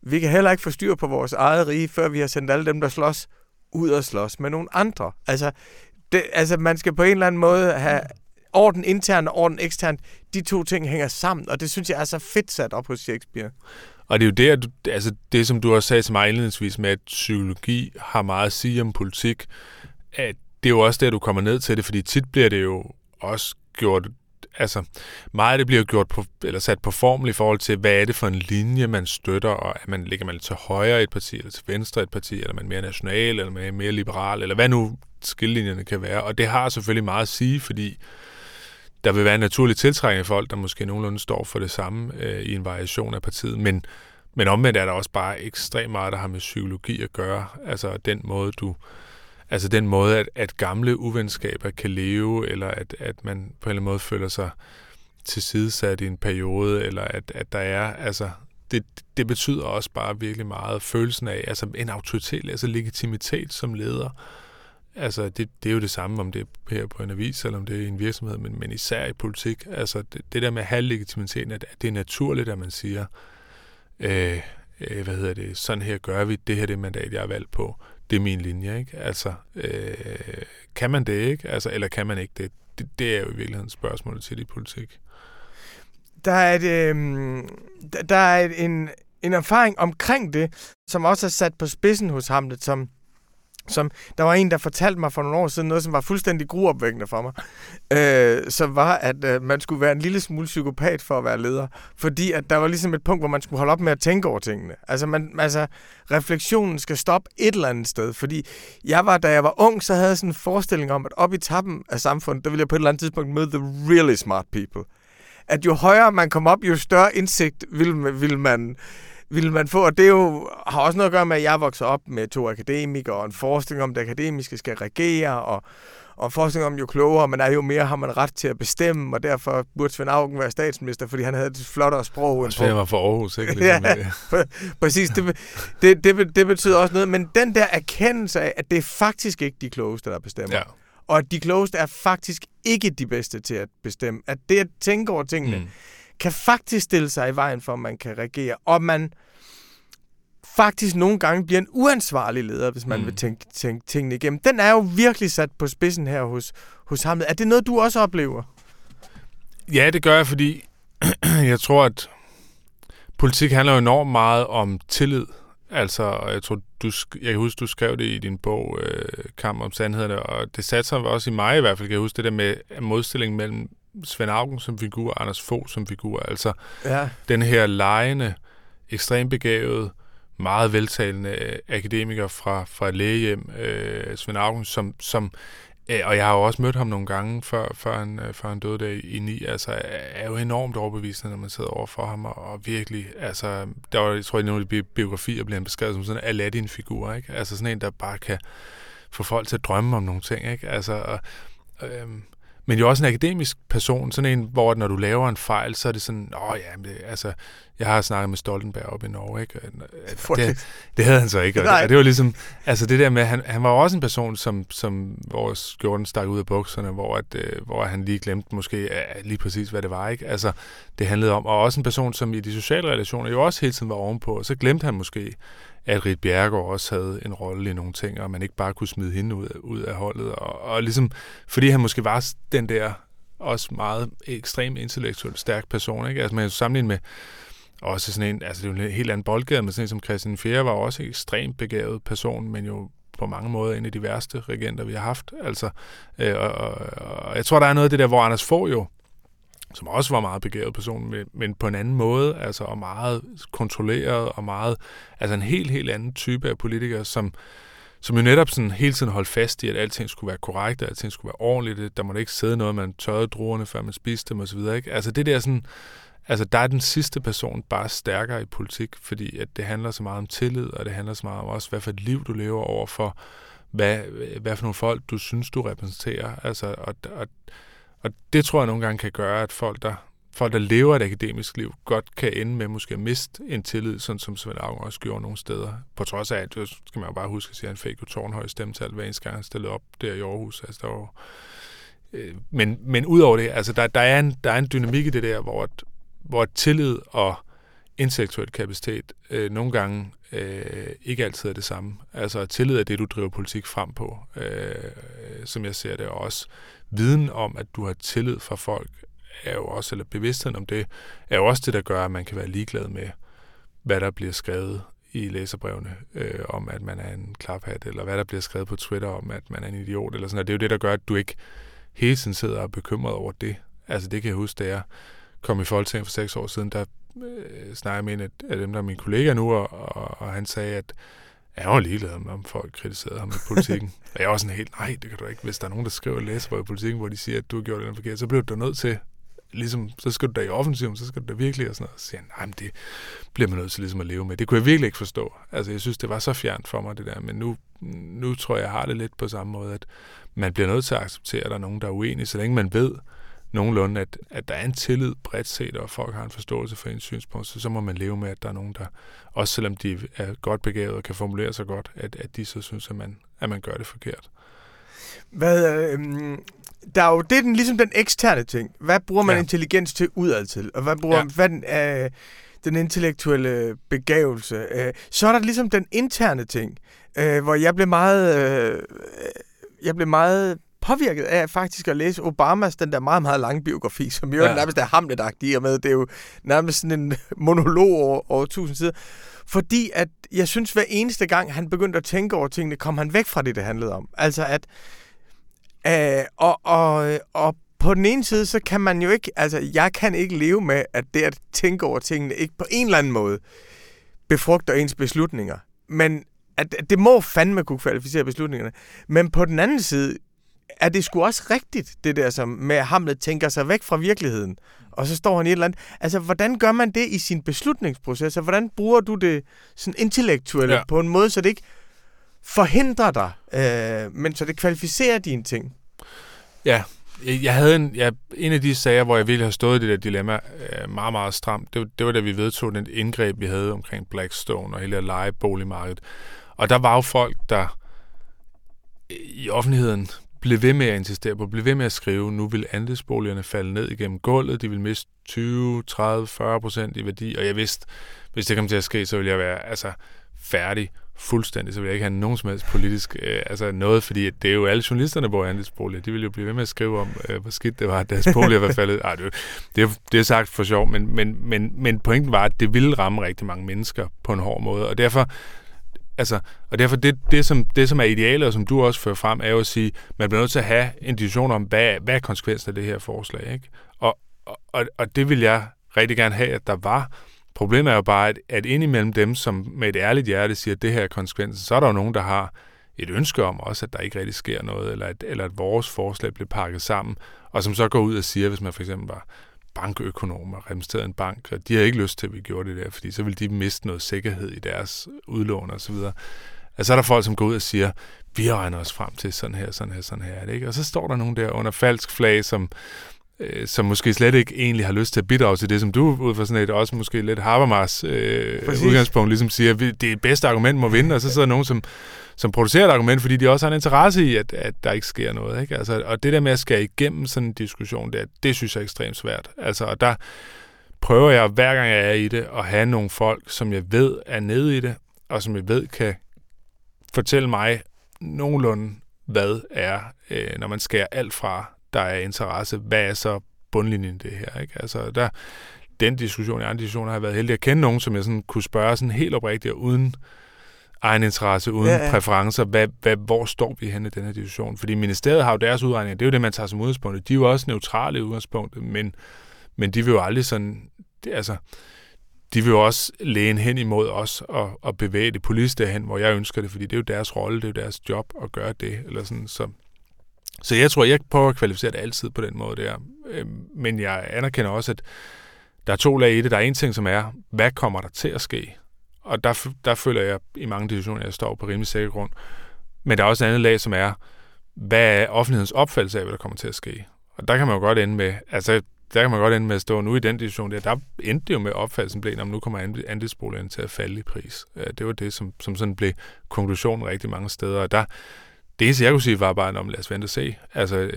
Vi kan heller ikke få styr på vores eget rige, før vi har sendt alle dem, der slås, ud og slås med nogle andre. Altså, man skal på en eller anden måde have orden intern og orden ekstern. De to ting hænger sammen, og det synes jeg er så fedt sat op hos Shakespeare. Og det er jo det, altså det, som du også sagde til mig indledningsvis med, at psykologi har meget at sige om politik, at det er jo også der, du kommer ned til det, fordi tit bliver det jo også gjort, altså meget af det bliver gjort på, eller sat på formel i forhold til, hvad er det for en linje, man støtter, og at man ligger man til højre et parti, eller til venstre et parti, eller man er mere national, eller man er mere liberal, eller hvad nu skillelinjerne kan være. Og det har selvfølgelig meget at sige, fordi der vil være en naturlig tiltrækning af folk, der måske nogenlunde står for det samme i en variation af partiet, men omvendt er der også bare ekstremt meget, der har med psykologi at gøre. Altså den måde, at gamle uvenskaber kan leve, eller at man på en eller anden måde føler sig tilsidesat i en periode, eller at der er, altså det betyder også bare virkelig meget følelsen af, altså en autoritet, altså legitimitet som leder. Altså, det er jo det samme, om det er her på en avis, eller om det er i en virksomhed, men især i politik. Altså, det der med at have legitimiteten, at det er naturligt, at man siger, sådan her gør vi, det her det mandat, jeg har valgt på, det er min linje, ikke? Altså, kan man det, ikke? Altså, eller kan man ikke det? Det er jo i virkeligheden spørgsmålet til i politik. Der er en erfaring omkring det, som også er sat på spidsen hos Hamlet, som der var en, der fortalte mig for nogle år siden noget, som var fuldstændig gruopvækkende for mig, som var, at man skulle være en lille smule psykopat for at være leder, fordi at der var ligesom et punkt, hvor man skulle holde op med at tænke over tingene. Altså, refleksionen skal stoppe et eller andet sted, fordi da jeg var ung, så havde jeg sådan en forestilling om, at op i tappen af samfundet, der ville jeg på et eller andet tidspunkt møde the really smart people. At jo højere man kom op, jo større indsigt ville man få, og det er jo, har også noget at gøre med, at jeg voksede op med 2 akademikere, og en forskning om, at akademiske skal regere, og forskning om, jo klogere man er, jo mere har man ret til at bestemme, og derfor burde Svend Auken være statsminister, fordi han havde et flottere sprog. Og Svend var for Aarhus, ikke? Ja, præcis. Det betyder også noget, men den der erkendelse af, at det er faktisk ikke de klogeste, der bestemmer. Ja. Og at de klogeste er faktisk ikke de bedste til at bestemme. At det at tænke over tingene, kan faktisk stille sig i vejen for, at man kan regere, og man faktisk nogle gange bliver en uansvarlig leder, hvis man vil tænke tingene igennem. Den er jo virkelig sat på spidsen her hos Hamlet. Er det noget, du også oplever? Ja, det gør jeg, fordi jeg tror, at politik handler jo enormt meget om tillid. Altså, jeg kan huske, du skrev det i din bog, Kamp om sandhederne, og det satte sig også i mig i hvert fald, kan jeg huske det der med modstillingen mellem Svend Auken som figur, Anders Fogh som figur, altså den her legende, ekstremt begavede, meget veltalende akademiker fra et lægehjem, Svend Auken, som og jeg har jo også mødt ham nogle gange, før han døde der i 9, altså er jo enormt overbevisende, når man sidder over for ham, og virkelig, altså, der var, jeg tror, i nogle af de biografier bliver han beskrevet som sådan en Aladdin-figur, ikke? Altså sådan en, der bare kan få folk til at drømme om nogle ting, ikke? Altså, men jo også en akademisk person, sådan en, hvor når du laver en fejl, så er det sådan, jeg har snakket med Stoltenberg op i Norge, ikke? Det havde han så ikke. Og det var ligesom, altså det der med, han var også en person, som hvor skjorten stak ud af bukserne, hvor han lige glemte måske lige præcis, hvad det var, ikke? Altså, det handlede om, og også en person, som i de sociale relationer jo også hele tiden var ovenpå, og så glemte han måske, at Rit Bjergård også havde en rolle i nogle ting, og man ikke bare kunne smide hende ud af holdet, og ligesom, fordi han måske var den der også meget ekstremt intellektuelt stærk person, ikke? Altså man kan sammenligne med også sådan en, altså det er jo en helt anden boldgade, men sådan en som Christian 4 var også en ekstremt begavet person, men jo på mange måder en af de værste regenter, vi har haft. Altså, og jeg tror, der er noget af det der, hvor Anders Fogh jo, som også var meget begavet person, men på en anden måde, altså, og meget kontrolleret, og meget, altså en helt, helt anden type af politikere, som jo netop sådan hele tiden holdt fast i, at alting skulle være korrekt, og alting skulle være ordentligt, der måtte ikke sidde noget, man tørrede druerne, før man spiste dem, osv., ikke? Altså det der sådan, altså der er den sidste person bare stærkere i politik, fordi at det handler så meget om tillid, og det handler så meget om også, hvad for et liv du lever over for, hvad for nogle folk, du synes, du repræsenterer, altså, og det tror jeg nogle gange kan gøre, at folk, der lever et akademisk liv, godt kan ende med måske at miste en tillid, sådan som Svend Auken også gjorde nogle steder. På trods af, at det skal man jo bare huske at sige, at han fik jo tårnhøj stemmetal hver eneste gang, han stillede op der i Aarhus. Altså, der var, men ud over det, altså, der er en dynamik i det der, hvor tillid og intellektuel kapacitet nogle gange ikke altid er det samme. Altså tillid er det, du driver politik frem på, som jeg ser det, og også viden om, at du har tillid fra folk, er jo også, eller bevidstheden om det, er jo også det, der gør, at man kan være ligeglad med, hvad der bliver skrevet i læserbrevene om, at man er en klaphat, eller hvad der bliver skrevet på Twitter om, at man er en idiot, eller sådan. Og det er jo det, der gør, at du ikke hele tiden sidder og er bekymret over det. Altså det kan jeg huske, da jeg kom i Folketinget for 6 år siden, der snakkede med en af dem, der er mine kollegaer nu, og han sagde, at jeg var ligeglad om folk kritiserede ham i politikken. Og jeg var sådan helt, nej, det kan du ikke. Hvis der er nogen, der skriver læserbrev i politikken, hvor de siger, at du har gjort det forkert, så bliver du nødt til, ligesom, så skal du da i offensiven, så skal du da virkelig, og sådan noget. Så siger jeg, nej, men det bliver man nødt til ligesom at leve med. Det kunne jeg virkelig ikke forstå. Altså, jeg synes, det var så fjernt for mig, det der. Men nu tror jeg, jeg har det lidt på samme måde, at man bliver nødt til at acceptere, at der er nogen, der er uenige, så længe man ved nogenlunde, at der er en tillid bredt set, og folk har en forståelse for ens synspunkt, så må man leve med, at der er nogen, der, også selvom de er godt begavet og kan formulere sig godt, at de så synes, at man gør det forkert. Der er jo, det er ligesom den eksterne ting. Hvad bruger man intelligens til udadtil? Og hvad bruger den intellektuelle begavelse? Så er der ligesom den interne ting, hvor jeg blev meget påvirket af faktisk at læse Obamas, den der meget, meget lange biografi, som jo nærmest er Hamlet-agtig, og med, det er jo nærmest sådan en monolog over 1000 sider. Fordi at jeg synes, hver eneste gang, han begyndte at tænke over tingene, kom han væk fra det handlede om. Altså at og på den ene side, så kan man jo ikke, altså jeg kan ikke leve med, at det at tænke over tingene ikke på en eller anden måde befrugter ens beslutninger. Men at det må fandme kunne kvalificere beslutningerne. Men på den anden side, er det sgu også rigtigt, det der som med Hamlet tænker sig væk fra virkeligheden, og så står han i et eller andet. Altså, hvordan gør man det i sin beslutningsproces, og hvordan bruger du det sådan intellektuelt på en måde, så det ikke forhindrer dig, men så det kvalificerer dine ting? Ja, jeg havde en af de sager, hvor jeg virkelig har stået i det der dilemma meget, meget stramt. Det var da vi vedtog den indgreb, vi havde omkring Blackstone og hele lejeboligmarkedet. Og der var jo folk, der i offentligheden blev ved med at insistere på, blev ved med at skrive, nu vil andelsboligerne falde ned igennem gulvet, de vil miste 20%, 30%, 40% i værdi, og jeg vidste, hvis det kom til at ske, så ville jeg være færdig fuldstændig, så ville jeg ikke have nogen som helst politisk noget, fordi det er jo alle journalisterne, der bor i andelsboliger, de ville jo blive ved med at skrive om, hvor skidt det var, at deres boliger var faldet. Ej, det er sagt for sjov, men pointen var, at det ville ramme rigtig mange mennesker på en hård måde, og derfor det som er idealet, og som du også fører frem, er jo at sige, man bliver nødt til at have en diskussion om, hvad er konsekvensen af det her forslag, ikke? Og det vil jeg rigtig gerne have, at der var. Problemet er jo bare, at indimellem dem, som med et ærligt hjerte siger, at det her er konsekvensen, så er der jo nogen, der har et ønske om også, at der ikke rigtig sker noget, eller at vores forslag bliver pakket sammen, og som så går ud og siger, hvis man for eksempel var bankøkonomer, repræsenterede en bank, og de har ikke lyst til, at vi gjorde det der, fordi så ville de miste noget sikkerhed i deres udlån og så videre. Altså, så er der folk, som går ud og siger, vi regner os frem til sådan her, ikke? Og så står der nogen der under falsk flag, som måske slet ikke egentlig har lyst til at bidrage til det, som du ud fra sådan et, også måske lidt Habermas udgangspunkt, ligesom siger, det bedste argument må vinde, og så sidder nogen, som producerer et argument, fordi de også har en interesse i, at der ikke sker noget, ikke? Altså, og det der med at skære igennem sådan en diskussion, det synes jeg er ekstremt svært. Altså, og der prøver jeg, hver gang jeg er i det, at have nogle folk, som jeg ved er nede i det, og som jeg ved kan fortælle mig nogenlunde, hvad er, når man skærer alt fra, der er interesse, hvad er så bundlinjen i det her, ikke? Altså, den diskussion, i andre diskussioner, har jeg været heldig at kende nogen, som jeg sådan kunne spørge sådan helt oprigtigt, uden egen interesse, uden præferencer, hvor står vi henne i den her diskussion? Fordi ministeriet har jo deres udregninger, det er jo det, man tager som udgangspunkt. De er jo også neutrale i udgangspunktet, men de vil jo aldrig sådan, de vil jo også læne hen imod os og bevæge det politisk derhen, hvor jeg ønsker det, fordi det er jo deres rolle, det er jo deres job at gøre det, eller sådan, så jeg tror, jeg prøver at kvalificere det altid på den måde der. Men jeg anerkender også, at der er 2 lag i det. Der er en ting, som er, hvad kommer der til at ske? Og der føler jeg i mange diskussioner, jeg står på rimelig sikker grund. Men der er også en anden lag, som er, hvad er offentlighedens opfattelse af, hvad der kommer til at ske? Og der kan man jo godt ende med, at stå nu i den diskussion der. Der endte det jo med opfattelsen blev, om nu kommer andelsboligerne til at falde i pris. Det var det, som sådan blev konklusionen rigtig mange steder. Og der Det eneste, jeg kunne sige, var bare, lad os vente og se. Altså,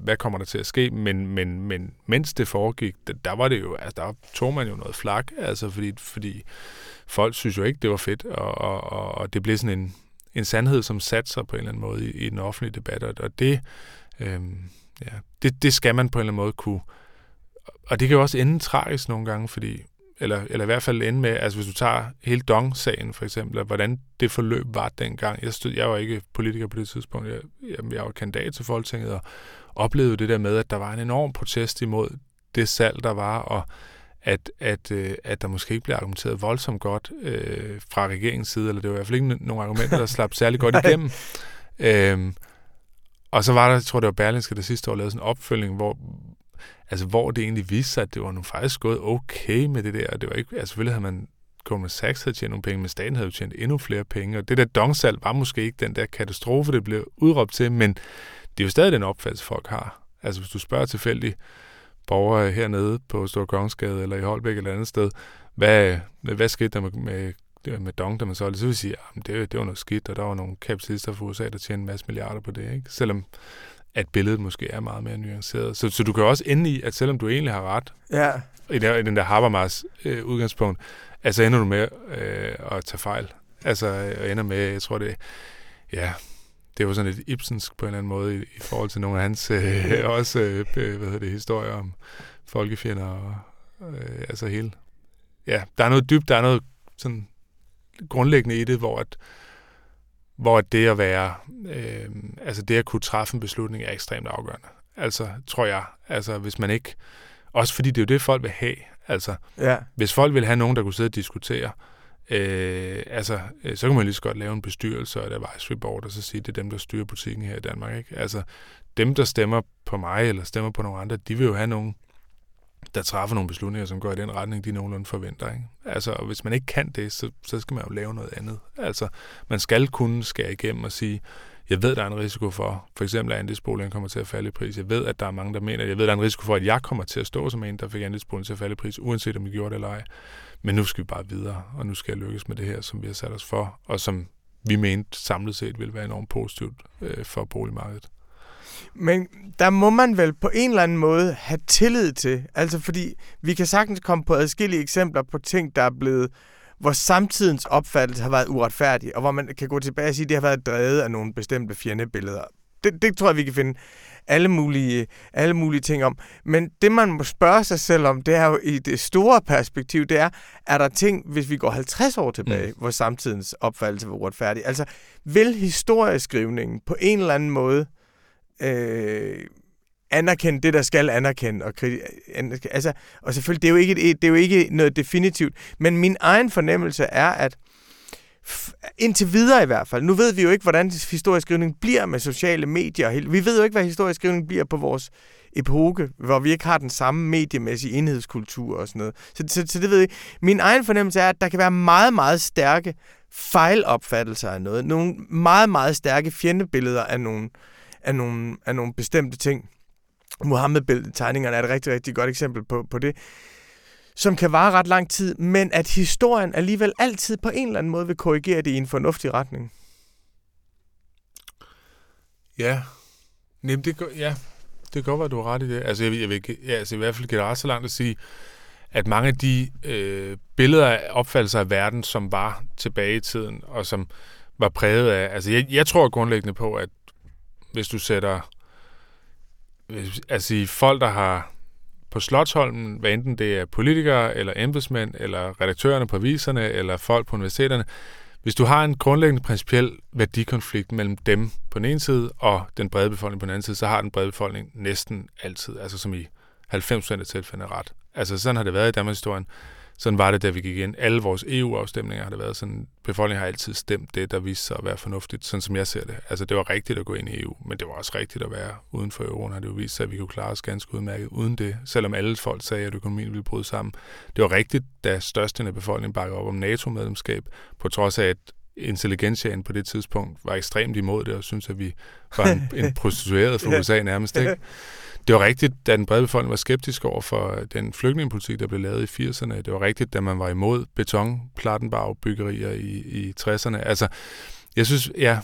hvad kommer der til at ske? Men mens det foregik, der var det jo, der tog man jo noget flak, altså, fordi folk synes jo ikke, det var fedt, og det blev sådan en sandhed, som satte sig på en eller anden måde i den offentlige debat, og det skal man på en eller anden måde kunne. Og det kan jo også ende tragisk nogle gange, fordi eller i hvert fald ende med, altså hvis du tager hele Dong-sagen for eksempel, hvordan det forløb var dengang. Jeg var ikke politiker på det tidspunkt, jeg var kandidat til Folketinget og oplevede det der med, at der var en enorm protest imod det salg, der var, og at der måske ikke blev argumenteret voldsomt godt fra regeringens side, eller det var i hvert fald ikke nogle argumenter, der slap særlig godt igennem. Og så var der, jeg tror det var Berlingske, der sidste år lavede sådan en opfølging, hvor det egentlig viste sig, at det var nu faktisk gået okay med det der, og det var ikke, altså selvfølgelig havde Goldman Sachs havde tjent nogle penge, men staten havde jo tjent endnu flere penge, og det der Dong-salg var måske ikke den der katastrofe, det blev udråbt til, men det er jo stadig den opfattelse, folk har. Altså hvis du spørger tilfældigt borgere hernede på Store Kongensgade, eller i Holbæk eller andet sted, hvad skete der med Dong, der man solgte, så vil sige, at det var noget skidt, og der var nogle kapitalister fra USA, der tjente en masse milliarder på det, ikke? Selvom at billedet måske er meget mere nuanceret. Så du kan også ende i, at selvom du egentlig har ret, ja, i den der Habermas udgangspunkt, altså ender du med at tage fejl. Altså ender med, jeg tror det, ja, det var sådan lidt ibsensk på en eller anden måde i forhold til nogle af hans historier om folkefjender og altså hele. Ja, der er noget dybt, der er noget sådan grundlæggende i det, hvor det at være, altså det at kunne træffe en beslutning er ekstremt afgørende. Altså, tror jeg. Altså, hvis man ikke... Også fordi det er jo det, folk vil have. Altså, ja. Hvis folk vil have nogen, der kunne sidde og diskutere, så kan man lige så godt lave en bestyrelse og et advisory board, og så sige, det er dem, der styrer butikken her i Danmark, ikke? Altså, dem, der stemmer på mig, eller stemmer på nogle andre, de vil jo have nogen, der træffer nogle beslutninger, som går i den retning, de nogenlunde forventer, ikke? Altså, og hvis man ikke kan det, så skal man jo lave noget andet. Altså, man skal kunne skære igennem og sige, jeg ved, der er en risiko for eksempel, at andelsboligen kommer til at falde i pris. Jeg ved, at der er mange, der mener, jeg ved, der er en risiko for, at jeg kommer til at stå som en, der fik andelsboligen til at falde i pris, uanset om vi gjorde det eller ej. Men nu skal vi bare videre, og nu skal jeg lykkes med det her, som vi har sat os for, og som vi mente samlet set ville være enormt positivt for boligmarkedet. Men der må man vel på en eller anden måde have tillid til, altså fordi vi kan sagtens komme på adskillige eksempler på ting, der er blevet, hvor samtidens opfattelse har været uretfærdig, og hvor man kan gå tilbage og sige, at det har været drevet af nogle bestemte fjendebilleder. Det tror jeg, vi kan finde alle mulige ting om. Men det, man må spørge sig selv om, det er jo i det store perspektiv, det er der ting, hvis vi går 50 år tilbage, hvor samtidens opfattelse var uretfærdig? Altså, vil historieskrivningen på en eller anden måde anerkende det, der skal anerkende og altså, og selvfølgelig det er jo ikke noget definitivt, men min egen fornemmelse er, at indtil videre i hvert fald, nu ved vi jo ikke, hvordan historieskrivning bliver med sociale medier, vi ved jo ikke, hvad historieskrivning bliver på vores epoke, hvor vi ikke har den samme mediemæssige enhedskultur og sådan noget, så det ved jeg. Min egen fornemmelse er, at der kan være meget, meget stærke fejlopfattelser af noget, nogle meget, meget stærke fjendebilleder af nogle bestemte ting. Muhammed-billedetegningerne er et rigtig, rigtig godt eksempel på det, som kan vare ret lang tid, men at historien alligevel altid på en eller anden måde vil korrigere det i en fornuftig retning. Ja. Jamen, det kan godt være, du har ret i det. Altså, jeg vil i hvert fald give det ret så langt at sige, at mange af de billeder af opfattelser af verden, som var tilbage i tiden, og som var præget af... Altså, jeg tror grundlæggende på, at hvis du sætter altså folk, der har på Slotsholmen, hvad enten det er politikere, eller embedsmænd, eller redaktørerne på aviserne, eller folk på universiteterne, hvis du har en grundlæggende principiel værdikonflikt mellem dem på den ene side, og den brede befolkning på den anden side, så har den brede befolkning næsten altid, altså som i 90% af tilfældene ret. Altså sådan har det været i Danmarkshistorien. Sådan var det, da vi gik ind. Alle vores EU-afstemninger har det været sådan. Befolkningen har altid stemt det, der viste sig at være fornuftigt, sådan som jeg ser det. Altså, det var rigtigt at gå ind i EU, men det var også rigtigt at være uden for euroen, har det jo vist sig, at vi kunne klare os ganske udmærket uden det, selvom alle folk sagde, at økonomien ville bryde sammen. Det var rigtigt, da størstedelen af befolkningen bakkede op om NATO-medlemskab, på trods af, at intelligentiaen på det tidspunkt var ekstremt imod det, og synes at vi var en prostitueret fra USA nærmest, ikke? Det var rigtigt, da den brede befolkning var skeptisk over for den flygtningepolitik, der blev lavet i 80'erne. Det var rigtigt, da man var imod beton, Plattenbau-byggerier i 60'erne. Altså, Jeg synes, ja,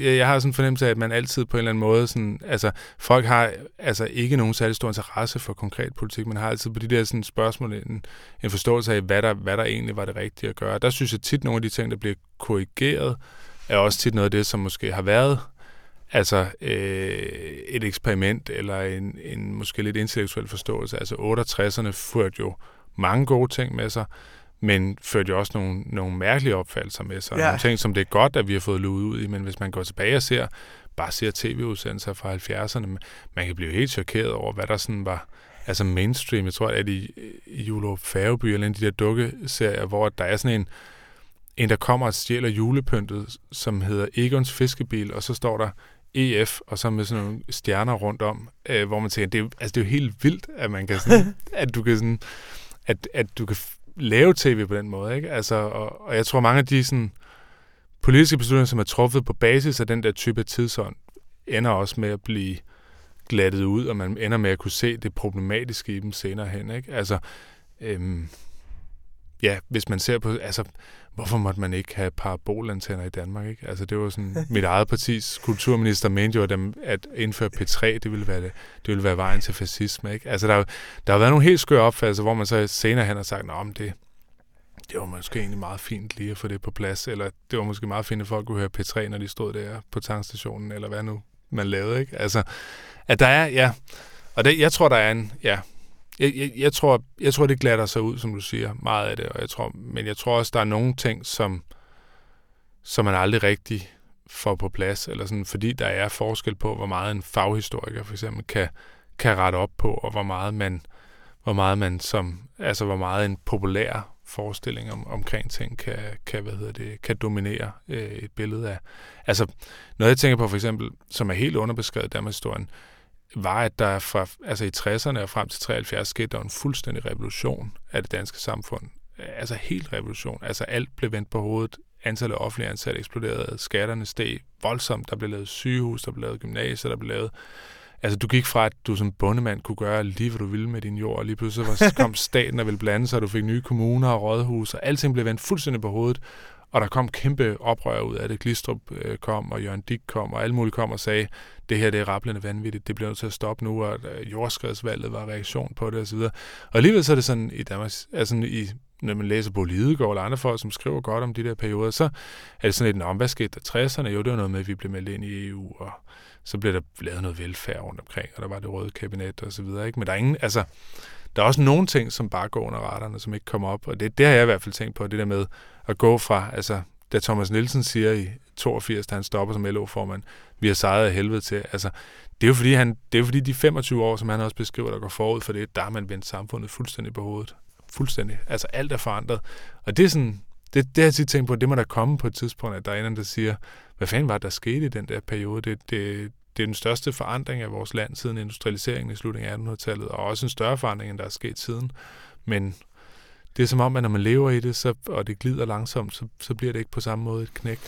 jeg har sådan en fornemmelse af, at man altid på en eller anden måde, sådan, altså folk har altså ikke nogen særlig stor interesse for konkret politik, man har altid på de der sådan, spørgsmål en forståelse af, hvad der egentlig var det rigtige at gøre. Der synes jeg tit, nogle af de ting, der bliver korrigeret, er også tit noget af det, som måske har været altså et eksperiment, eller en måske lidt intellektuel forståelse. Altså 68'erne førte jo mange gode ting med sig, men førte jo også nogle mærkelige opfattelser med sig. Ja. Nogle ting, som det er godt, at vi har fået luet ud i, men hvis man går tilbage og bare ser tv-udsendelser fra 70'erne, man kan blive helt chokeret over, hvad der sådan var altså mainstream. Jeg tror, at i Julerup Færgeby, eller en af de der dukkeserier, hvor der er sådan en der kommer og stjæler julepyntet, som hedder Egons fiskebil, og så står der EF, og så med sådan nogle stjerner rundt om, hvor man tænker, det er jo helt vildt, at man kan sådan, at du kan lave tv på den måde, ikke? Altså, og jeg tror, mange af de sådan, politiske beslutninger, som er truffet på basis af den der type tidsånd, ender også med at blive glattet ud, og man ender med at kunne se det problematiske i dem senere hen, ikke? Altså, ja, hvis man ser på, altså, hvorfor måtte man ikke have parabolantenner i Danmark, ikke? Altså, det var sådan, mit eget partis kulturminister mente jo, at indføre P3, det ville være vejen til fascisme, ikke? Altså, der har været nogle helt skøre opfattelser, hvor man så senere hen har sagt, nå, men det var måske egentlig meget fint lige at få det på plads, eller det var måske meget fint, at folk kunne høre P3, når de stod der på tankstationen, eller hvad nu man lavede, ikke? Altså, at der er, ja, og det, jeg tror, der er en, ja, Jeg tror, det glatter sig ud, som du siger, meget af det. Og jeg tror også, der er nogle ting, som man aldrig rigtig får på plads, eller sådan, fordi der er forskel på, hvor meget en faghistoriker for eksempel kan rette op på, og hvor meget man som, altså hvor meget en populær forestilling omkring ting kan dominere et billede af. Altså noget jeg tænker på for eksempel, som er helt underbeskrevet i danmarkshistorien, var, at der fra, altså i 60'erne og frem til 73 skete der en fuldstændig revolution af det danske samfund. Altså helt revolution. Altså alt blev vendt på hovedet. Antallet af offentlige ansatte eksploderede. Skatterne steg voldsomt. Der blev lavet sygehus, der blev lavet gymnasier, der blev lavet... Altså du gik fra, at du som bondemand kunne gøre lige, hvad du ville med din jord, og lige pludselig kom staten og ville blande sig, og du fik nye kommuner og rådhus, og alting blev vendt fuldstændig på hovedet. Og der kom kæmpe oprør ud af det. Glistrup kom, og Jørgen Dik kom, og alle mulige kom og sagde, det her det er rablende vanvittigt, det bliver nødt til at stoppe nu, og jordskredsvalget var reaktion på det osv. Og alligevel så er det sådan, i Danmark, altså, når man læser Bo Lidegaard eller andre folk, som skriver godt om de der perioder, så er det sådan lidt, hvad skete der 60'erne? Jo, det var noget med, at vi blev meldt ind i EU, og så blev der lavet noget velfærd rundt omkring, og der var det røde kabinet osv. Men der er ingen, altså, der er også nogle ting, som bare går under radaren, som ikke kommer op, og det har jeg i hvert fald tænkt på, det der med at gå fra, altså, da Thomas Nielsen siger i 82, da han stopper som LO-formand, vi har sejret af helvede til, altså, det er jo fordi de 25 år, som han også beskriver, der går forud for det, der har man vendt samfundet fuldstændig på hovedet. Fuldstændig. Altså, alt er forandret. Og det er sådan, det har jeg tit tænkt på, det må der komme på et tidspunkt, at der er en, der siger, hvad fanden var det, der skete i den der periode? Det er den største forandring af vores land siden industrialiseringen i slutningen af 1800-tallet, og også en større forandring, end der er sket siden. Men det er som om, at når man lever i det, så, og det glider langsomt, så bliver det ikke på samme måde et knæk.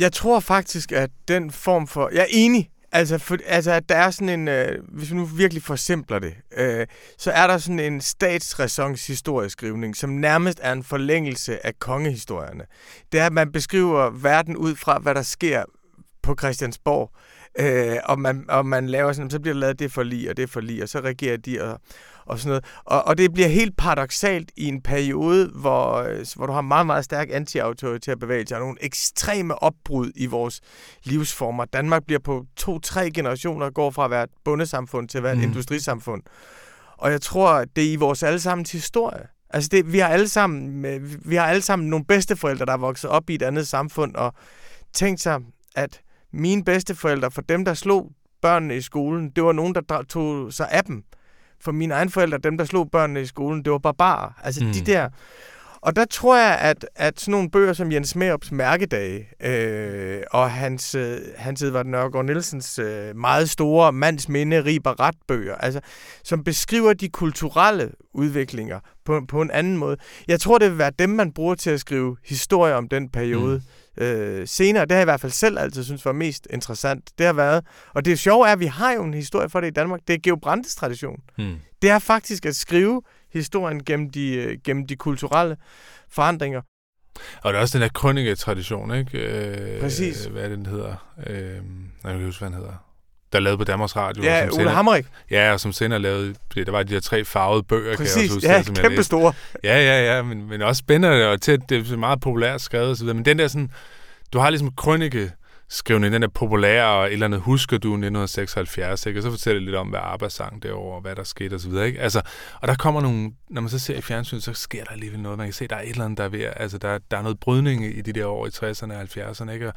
Jeg tror faktisk, at den form for... Jeg er enig. Altså at der er sådan en... hvis vi nu virkelig forsimpler det, så er der sådan en statsræsons historieskrivning, som nærmest er en forlængelse af kongehistorierne. Det er, at man beskriver verden ud fra, hvad der sker på Christiansborg, og man laver sådan, så bliver der lavet det forlig, og det forlig, og så regerer de, og sådan noget. Og det bliver helt paradoksalt i en periode, hvor du har meget, meget stærk anti-autoritær bevægelse, og nogle ekstreme opbrud i vores livsformer. Danmark bliver på 2-3 generationer, går fra at være et bondesamfund til at være et industrisamfund. Og jeg tror, det er i vores allesammens historie. Altså, vi har alle sammen nogle bedsteforældre, der er vokset op i et andet samfund, og tænkt sig, at mine bedsteforældre, for dem, der slog børnene i skolen, det var nogen, der tog sig af dem. For mine egne forældre, dem, der slog børnene i skolen, det var barbarer. Altså de der. Og der tror jeg, at sådan nogle bøger som Jens Merups Mærkedage og hans Edvard Nørgaard Nielsens meget store Mands Minde, Rib og Ret bøger, altså, som beskriver de kulturelle udviklinger på en anden måde. Jeg tror, det vil være dem, man bruger til at skrive historier om den periode. Senere, det har jeg i hvert fald selv altid synes var mest interessant, det har været. Og det sjove er, at vi har jo en historie for det i Danmark. Det er Georg Brandes tradition. Det er faktisk at skrive historien gennem de kulturelle forandringer. Og der er også den der krøniketradition, ikke? Præcis. Hvad er det, den hedder? Jeg kan huske, hvad den hedder. Der er lavet på Danmarks Radio. Ja, som Ole senere, Hammerik. Ja, og som senere lavede... Der var de der 3 farvede bøger. Præcis, huske, ja, kæmpe store. Ja, men også spændende, og tæt, det er meget populært skrevet og så videre. Men den der sådan... Du har ligesom krønikeskrivning, den der populære, og et eller andet husker du 1976, ikke? Og så fortæller lidt om, hvad arbejdssang derovre, og hvad der skete og så videre, ikke? Altså, og der kommer nogle... Når man så ser i fjernsynet, så sker der alligevel noget. Man kan se, der er et eller andet, der er ved... Altså, der er noget brydning i de der år i 60'erne og 70'erne, ikke?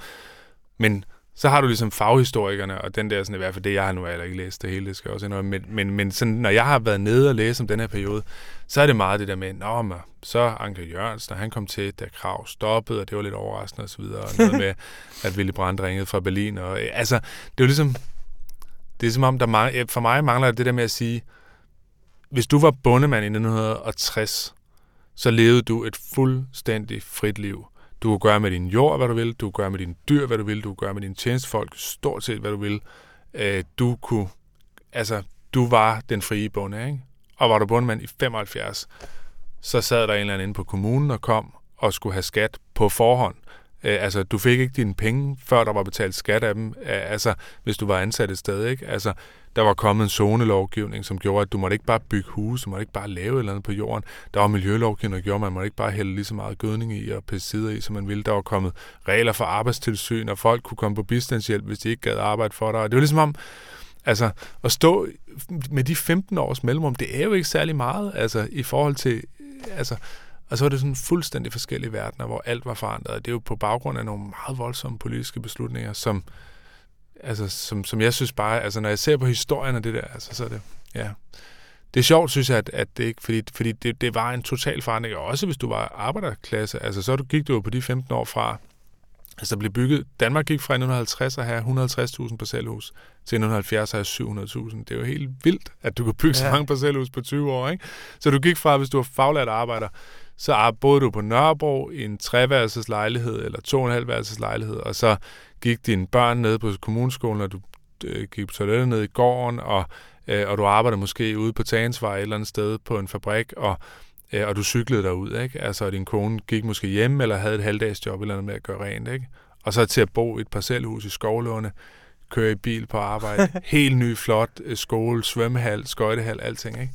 Men... Så har du ligesom faghistorikerne, og den der, sådan, i hvert fald det, jeg har nu heller ikke læst det hele, det skal jeg også indrømme, men sådan, når jeg har været nede og læse om den her periode, så er det meget det der med, så Anker Jørgensen, når han kom til, da Krag stoppede, og det var lidt overraskende osv., og noget med, at Willy Brandt ringede fra Berlin, og altså, det er jo ligesom, det er som om, der for mig mangler det der med at sige, hvis du var bondemand i 1960, så levede du et fuldstændig frit liv. Du kan gøre med din jord, hvad du vil. Du kan gøre med dine dyr, hvad du vil. Du kan gøre med dine tjenestefolk, stort set, hvad du vil. Du var den frie bonde, ikke? Og var du bondemand i 75, så sad der en eller anden inde på kommunen og kom og skulle have skat på forhånd. Du fik ikke dine penge, før der var betalt skat af dem, hvis du var ansat et sted, ikke? Altså, der var kommet en zonelovgivning, som gjorde, at du måtte ikke bare bygge huse, du måtte ikke bare lave et eller andet på jorden. Der var miljølovgivning, der gjorde, at man måtte ikke bare hælde lige så meget gødning i og pesticider i, som man ville. Der var kommet regler for arbejdstilsyn, og folk kunne komme på bistandshjælp, hvis de ikke gad arbejde for dig. Og det var ligesom om, altså, at stå med de 15 års mellemrum, det er jo ikke særlig meget, altså, i forhold til, altså... Og så var det sådan fuldstændig forskellige verdener, hvor alt var forandret. Det er jo på baggrund af nogle meget voldsomme politiske beslutninger, som jeg synes bare, altså når jeg ser på historien og det der, altså så er det, ja. Det er sjovt, synes jeg, at det ikke, fordi det var en total forandring, og også hvis du var arbejderklasse, altså så gik du jo på de 15 år fra, altså der blev bygget, Danmark gik fra 1950 at have 150.000 parcelhus til 1970 at have 700.000. Det er jo helt vildt, at du kan bygge så mange parcelhus på 20 år, ikke? Så du gik fra, hvis du var faglært arbejder, så boede du på Nørrebro i en 3-værelses lejlighed eller 2,5-værelses lejlighed, og så gik dine børn ned på kommuneskolen, og du gik på toilettet ned i gården, og du arbejdede måske ude på Tagensvej et eller andet sted på en fabrik, og du cyklede derud, ikke? Altså, din kone gik måske hjem eller havde et halvdagsjob eller noget med at gøre rent, ikke? Og så til at bo i et parcelhus i Skovlunde, køre i bil på arbejde, helt ny, flot skole, svømmehal, skøjtehal, alting, ikke?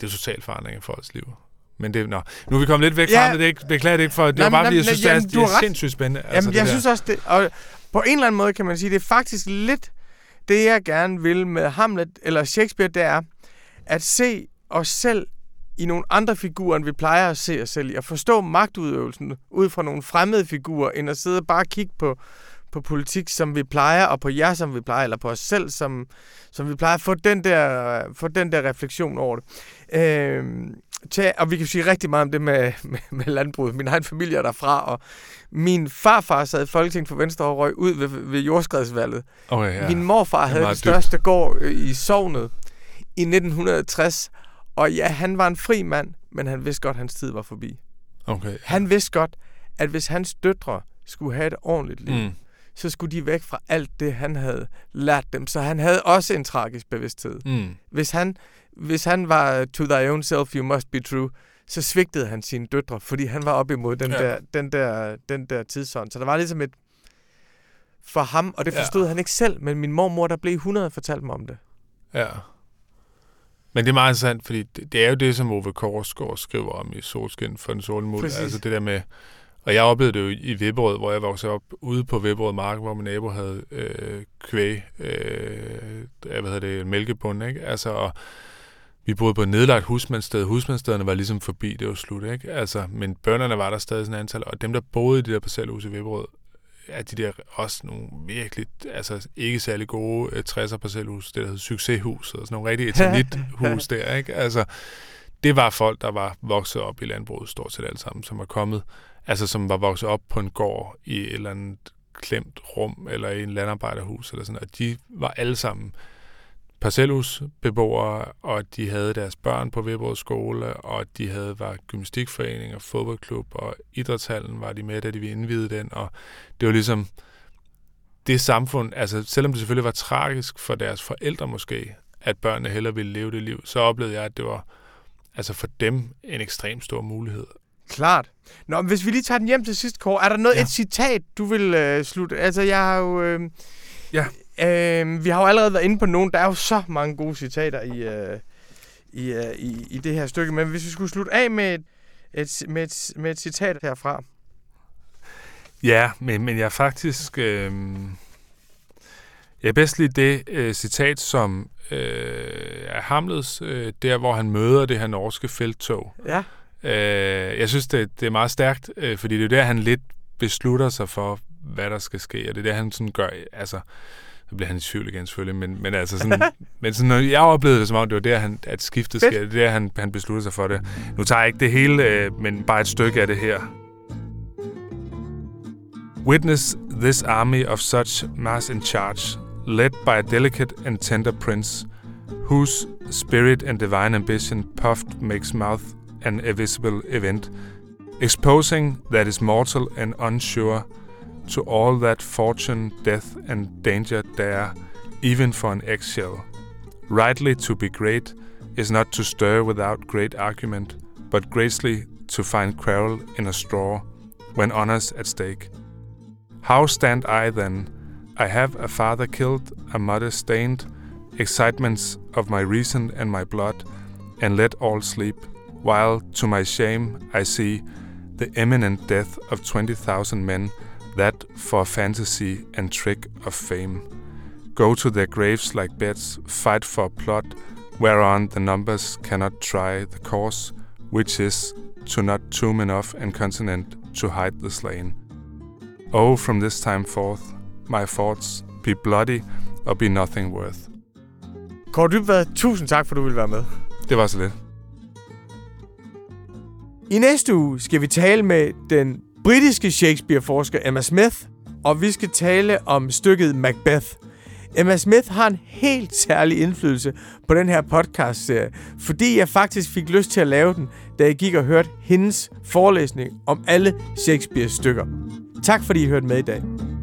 Det er totalt forandring af folks liv. Men det, nu er vi kommet lidt væk fra det, beklager det ikke for, det var bare fordi, jeg synes, det er sindssygt spændende. Altså, jamen, jeg synes også, det, og på en eller anden måde kan man sige, det er faktisk lidt det, jeg gerne vil med Hamlet eller Shakespeare, det er at se os selv i nogle andre figurer, end vi plejer at se os selv i, og forstå magtudøvelsen ud fra nogle fremmede figurer, end at sidde og bare kigge på politik, som vi plejer, og på jer, som vi plejer, eller på os selv, som vi plejer, få den der refleksion over det. Og vi kan sige rigtig meget om det med landbruget. Min egen familie er derfra, og min farfar sad i Folketinget for Venstre og røg ud ved jordskredsvalget. Okay, ja. Min morfar havde den største gård i sognet i 1960, og ja, han var en fri mand, men han vidste godt, at hans tid var forbi. Okay, ja. Han vidste godt, at hvis hans døtre skulle have et ordentligt liv, så skulle de væk fra alt det, han havde lært dem. Så han havde også en tragisk bevidsthed. Hvis han var to thy own self, you must be true, så svigtede han sine døtre, fordi han var op imod den der tidsånd. Så der var ligesom et for ham, og det forstod han ikke selv, men min mormor, der blev 100, fortalte mig om det. Ja. Men det er meget interessant, fordi det er jo det, som Ove Korsgaard skriver om i Solskin for en solmuld. Altså det der med... Og jeg oplevede det jo i Vipperød, hvor jeg voksede op ude på Vipperød Mark, hvor min nabo havde mælkebund, ikke? Altså, og vi boede på et nedlagt husmandssted. Husmandsstederne var ligesom forbi, det var slut, ikke? Altså, men bønderne var der stadig sådan et antal, og dem, der boede i de der parcelhus i Vipperød, er de der også nogle virkelig, altså ikke særlig gode 60'er parcelhus, det der hed Succeshuset, og sådan nogle rigtig etanithus der, ikke? Altså, det var folk, der var vokset op i landbruget, stort set alle sammen, som var kommet, altså som var vokset op på en gård i et eller andet klemt rum, eller i en landarbejderhus, eller sådan, og de var alle sammen parcelhusbeboere, og de havde deres børn på Vipperød skole, og de var gymnastikforening og fodboldklub, og idrætshallen var de med, da de ville indvide den, og det var ligesom det samfund, altså selvom det selvfølgelig var tragisk for deres forældre måske, at børnene hellere ville leve det liv, så oplevede jeg, at det var altså for dem en ekstrem stor mulighed. Klart. Nå, men hvis vi lige tager den hjem til sidst, Kåre, er der noget, et citat, du vil slutte? Altså, jeg har jo... vi har jo allerede været inde på nogen. Der er jo så mange gode citater i det her stykke. Men hvis vi skulle slutte af med et citat herfra. Ja, men jeg faktisk... jeg bedst lige det citat, som er Hamlets, der hvor han møder det her norske felttog. Ja. Jeg synes, det er meget stærkt, fordi det er der, han lidt beslutter sig for, hvad der skal ske, og det er det, han sådan gør, altså, så bliver han i tvivl igen selvfølgelig, men altså sådan, men sådan, jeg oplevede det som om, det var der, at skiftet sker, det er der, han beslutter sig for det. Nu tager jeg ikke det hele, men bare et stykke af det her. Witness this army of such mass in charge, led by a delicate and tender prince, whose spirit and divine ambition puffed makes mouth an invisible event, exposing that is mortal and unsure to all that fortune, death and danger dare, even for an eggshell. Rightly to be great is not to stir without great argument, but gracefully to find quarrel in a straw, when honours at stake. How stand I then? I have a father killed, a mother stained, excitements of my reason and my blood, and let all sleep, while to my shame I see the imminent death of 20,000 men, that for fantasy and trick of fame. Go to their graves like beds, fight for a plot, whereon the numbers cannot try the cause, which is to not tomb enough and continent to hide the slain. Oh, from this time forth, my thoughts be bloody or be nothing worth. Kåre Dybvad, tusind tak, for du ville være med. Det var så lidt. I næste uge skal vi tale med den britiske Shakespeare-forsker Emma Smith, og vi skal tale om stykket Macbeth. Emma Smith har en helt særlig indflydelse på den her podcast-serie, fordi jeg faktisk fik lyst til at lave den, da jeg gik og hørte hendes forelæsning om alle Shakespeares stykker. Tak fordi I hørte med i dag.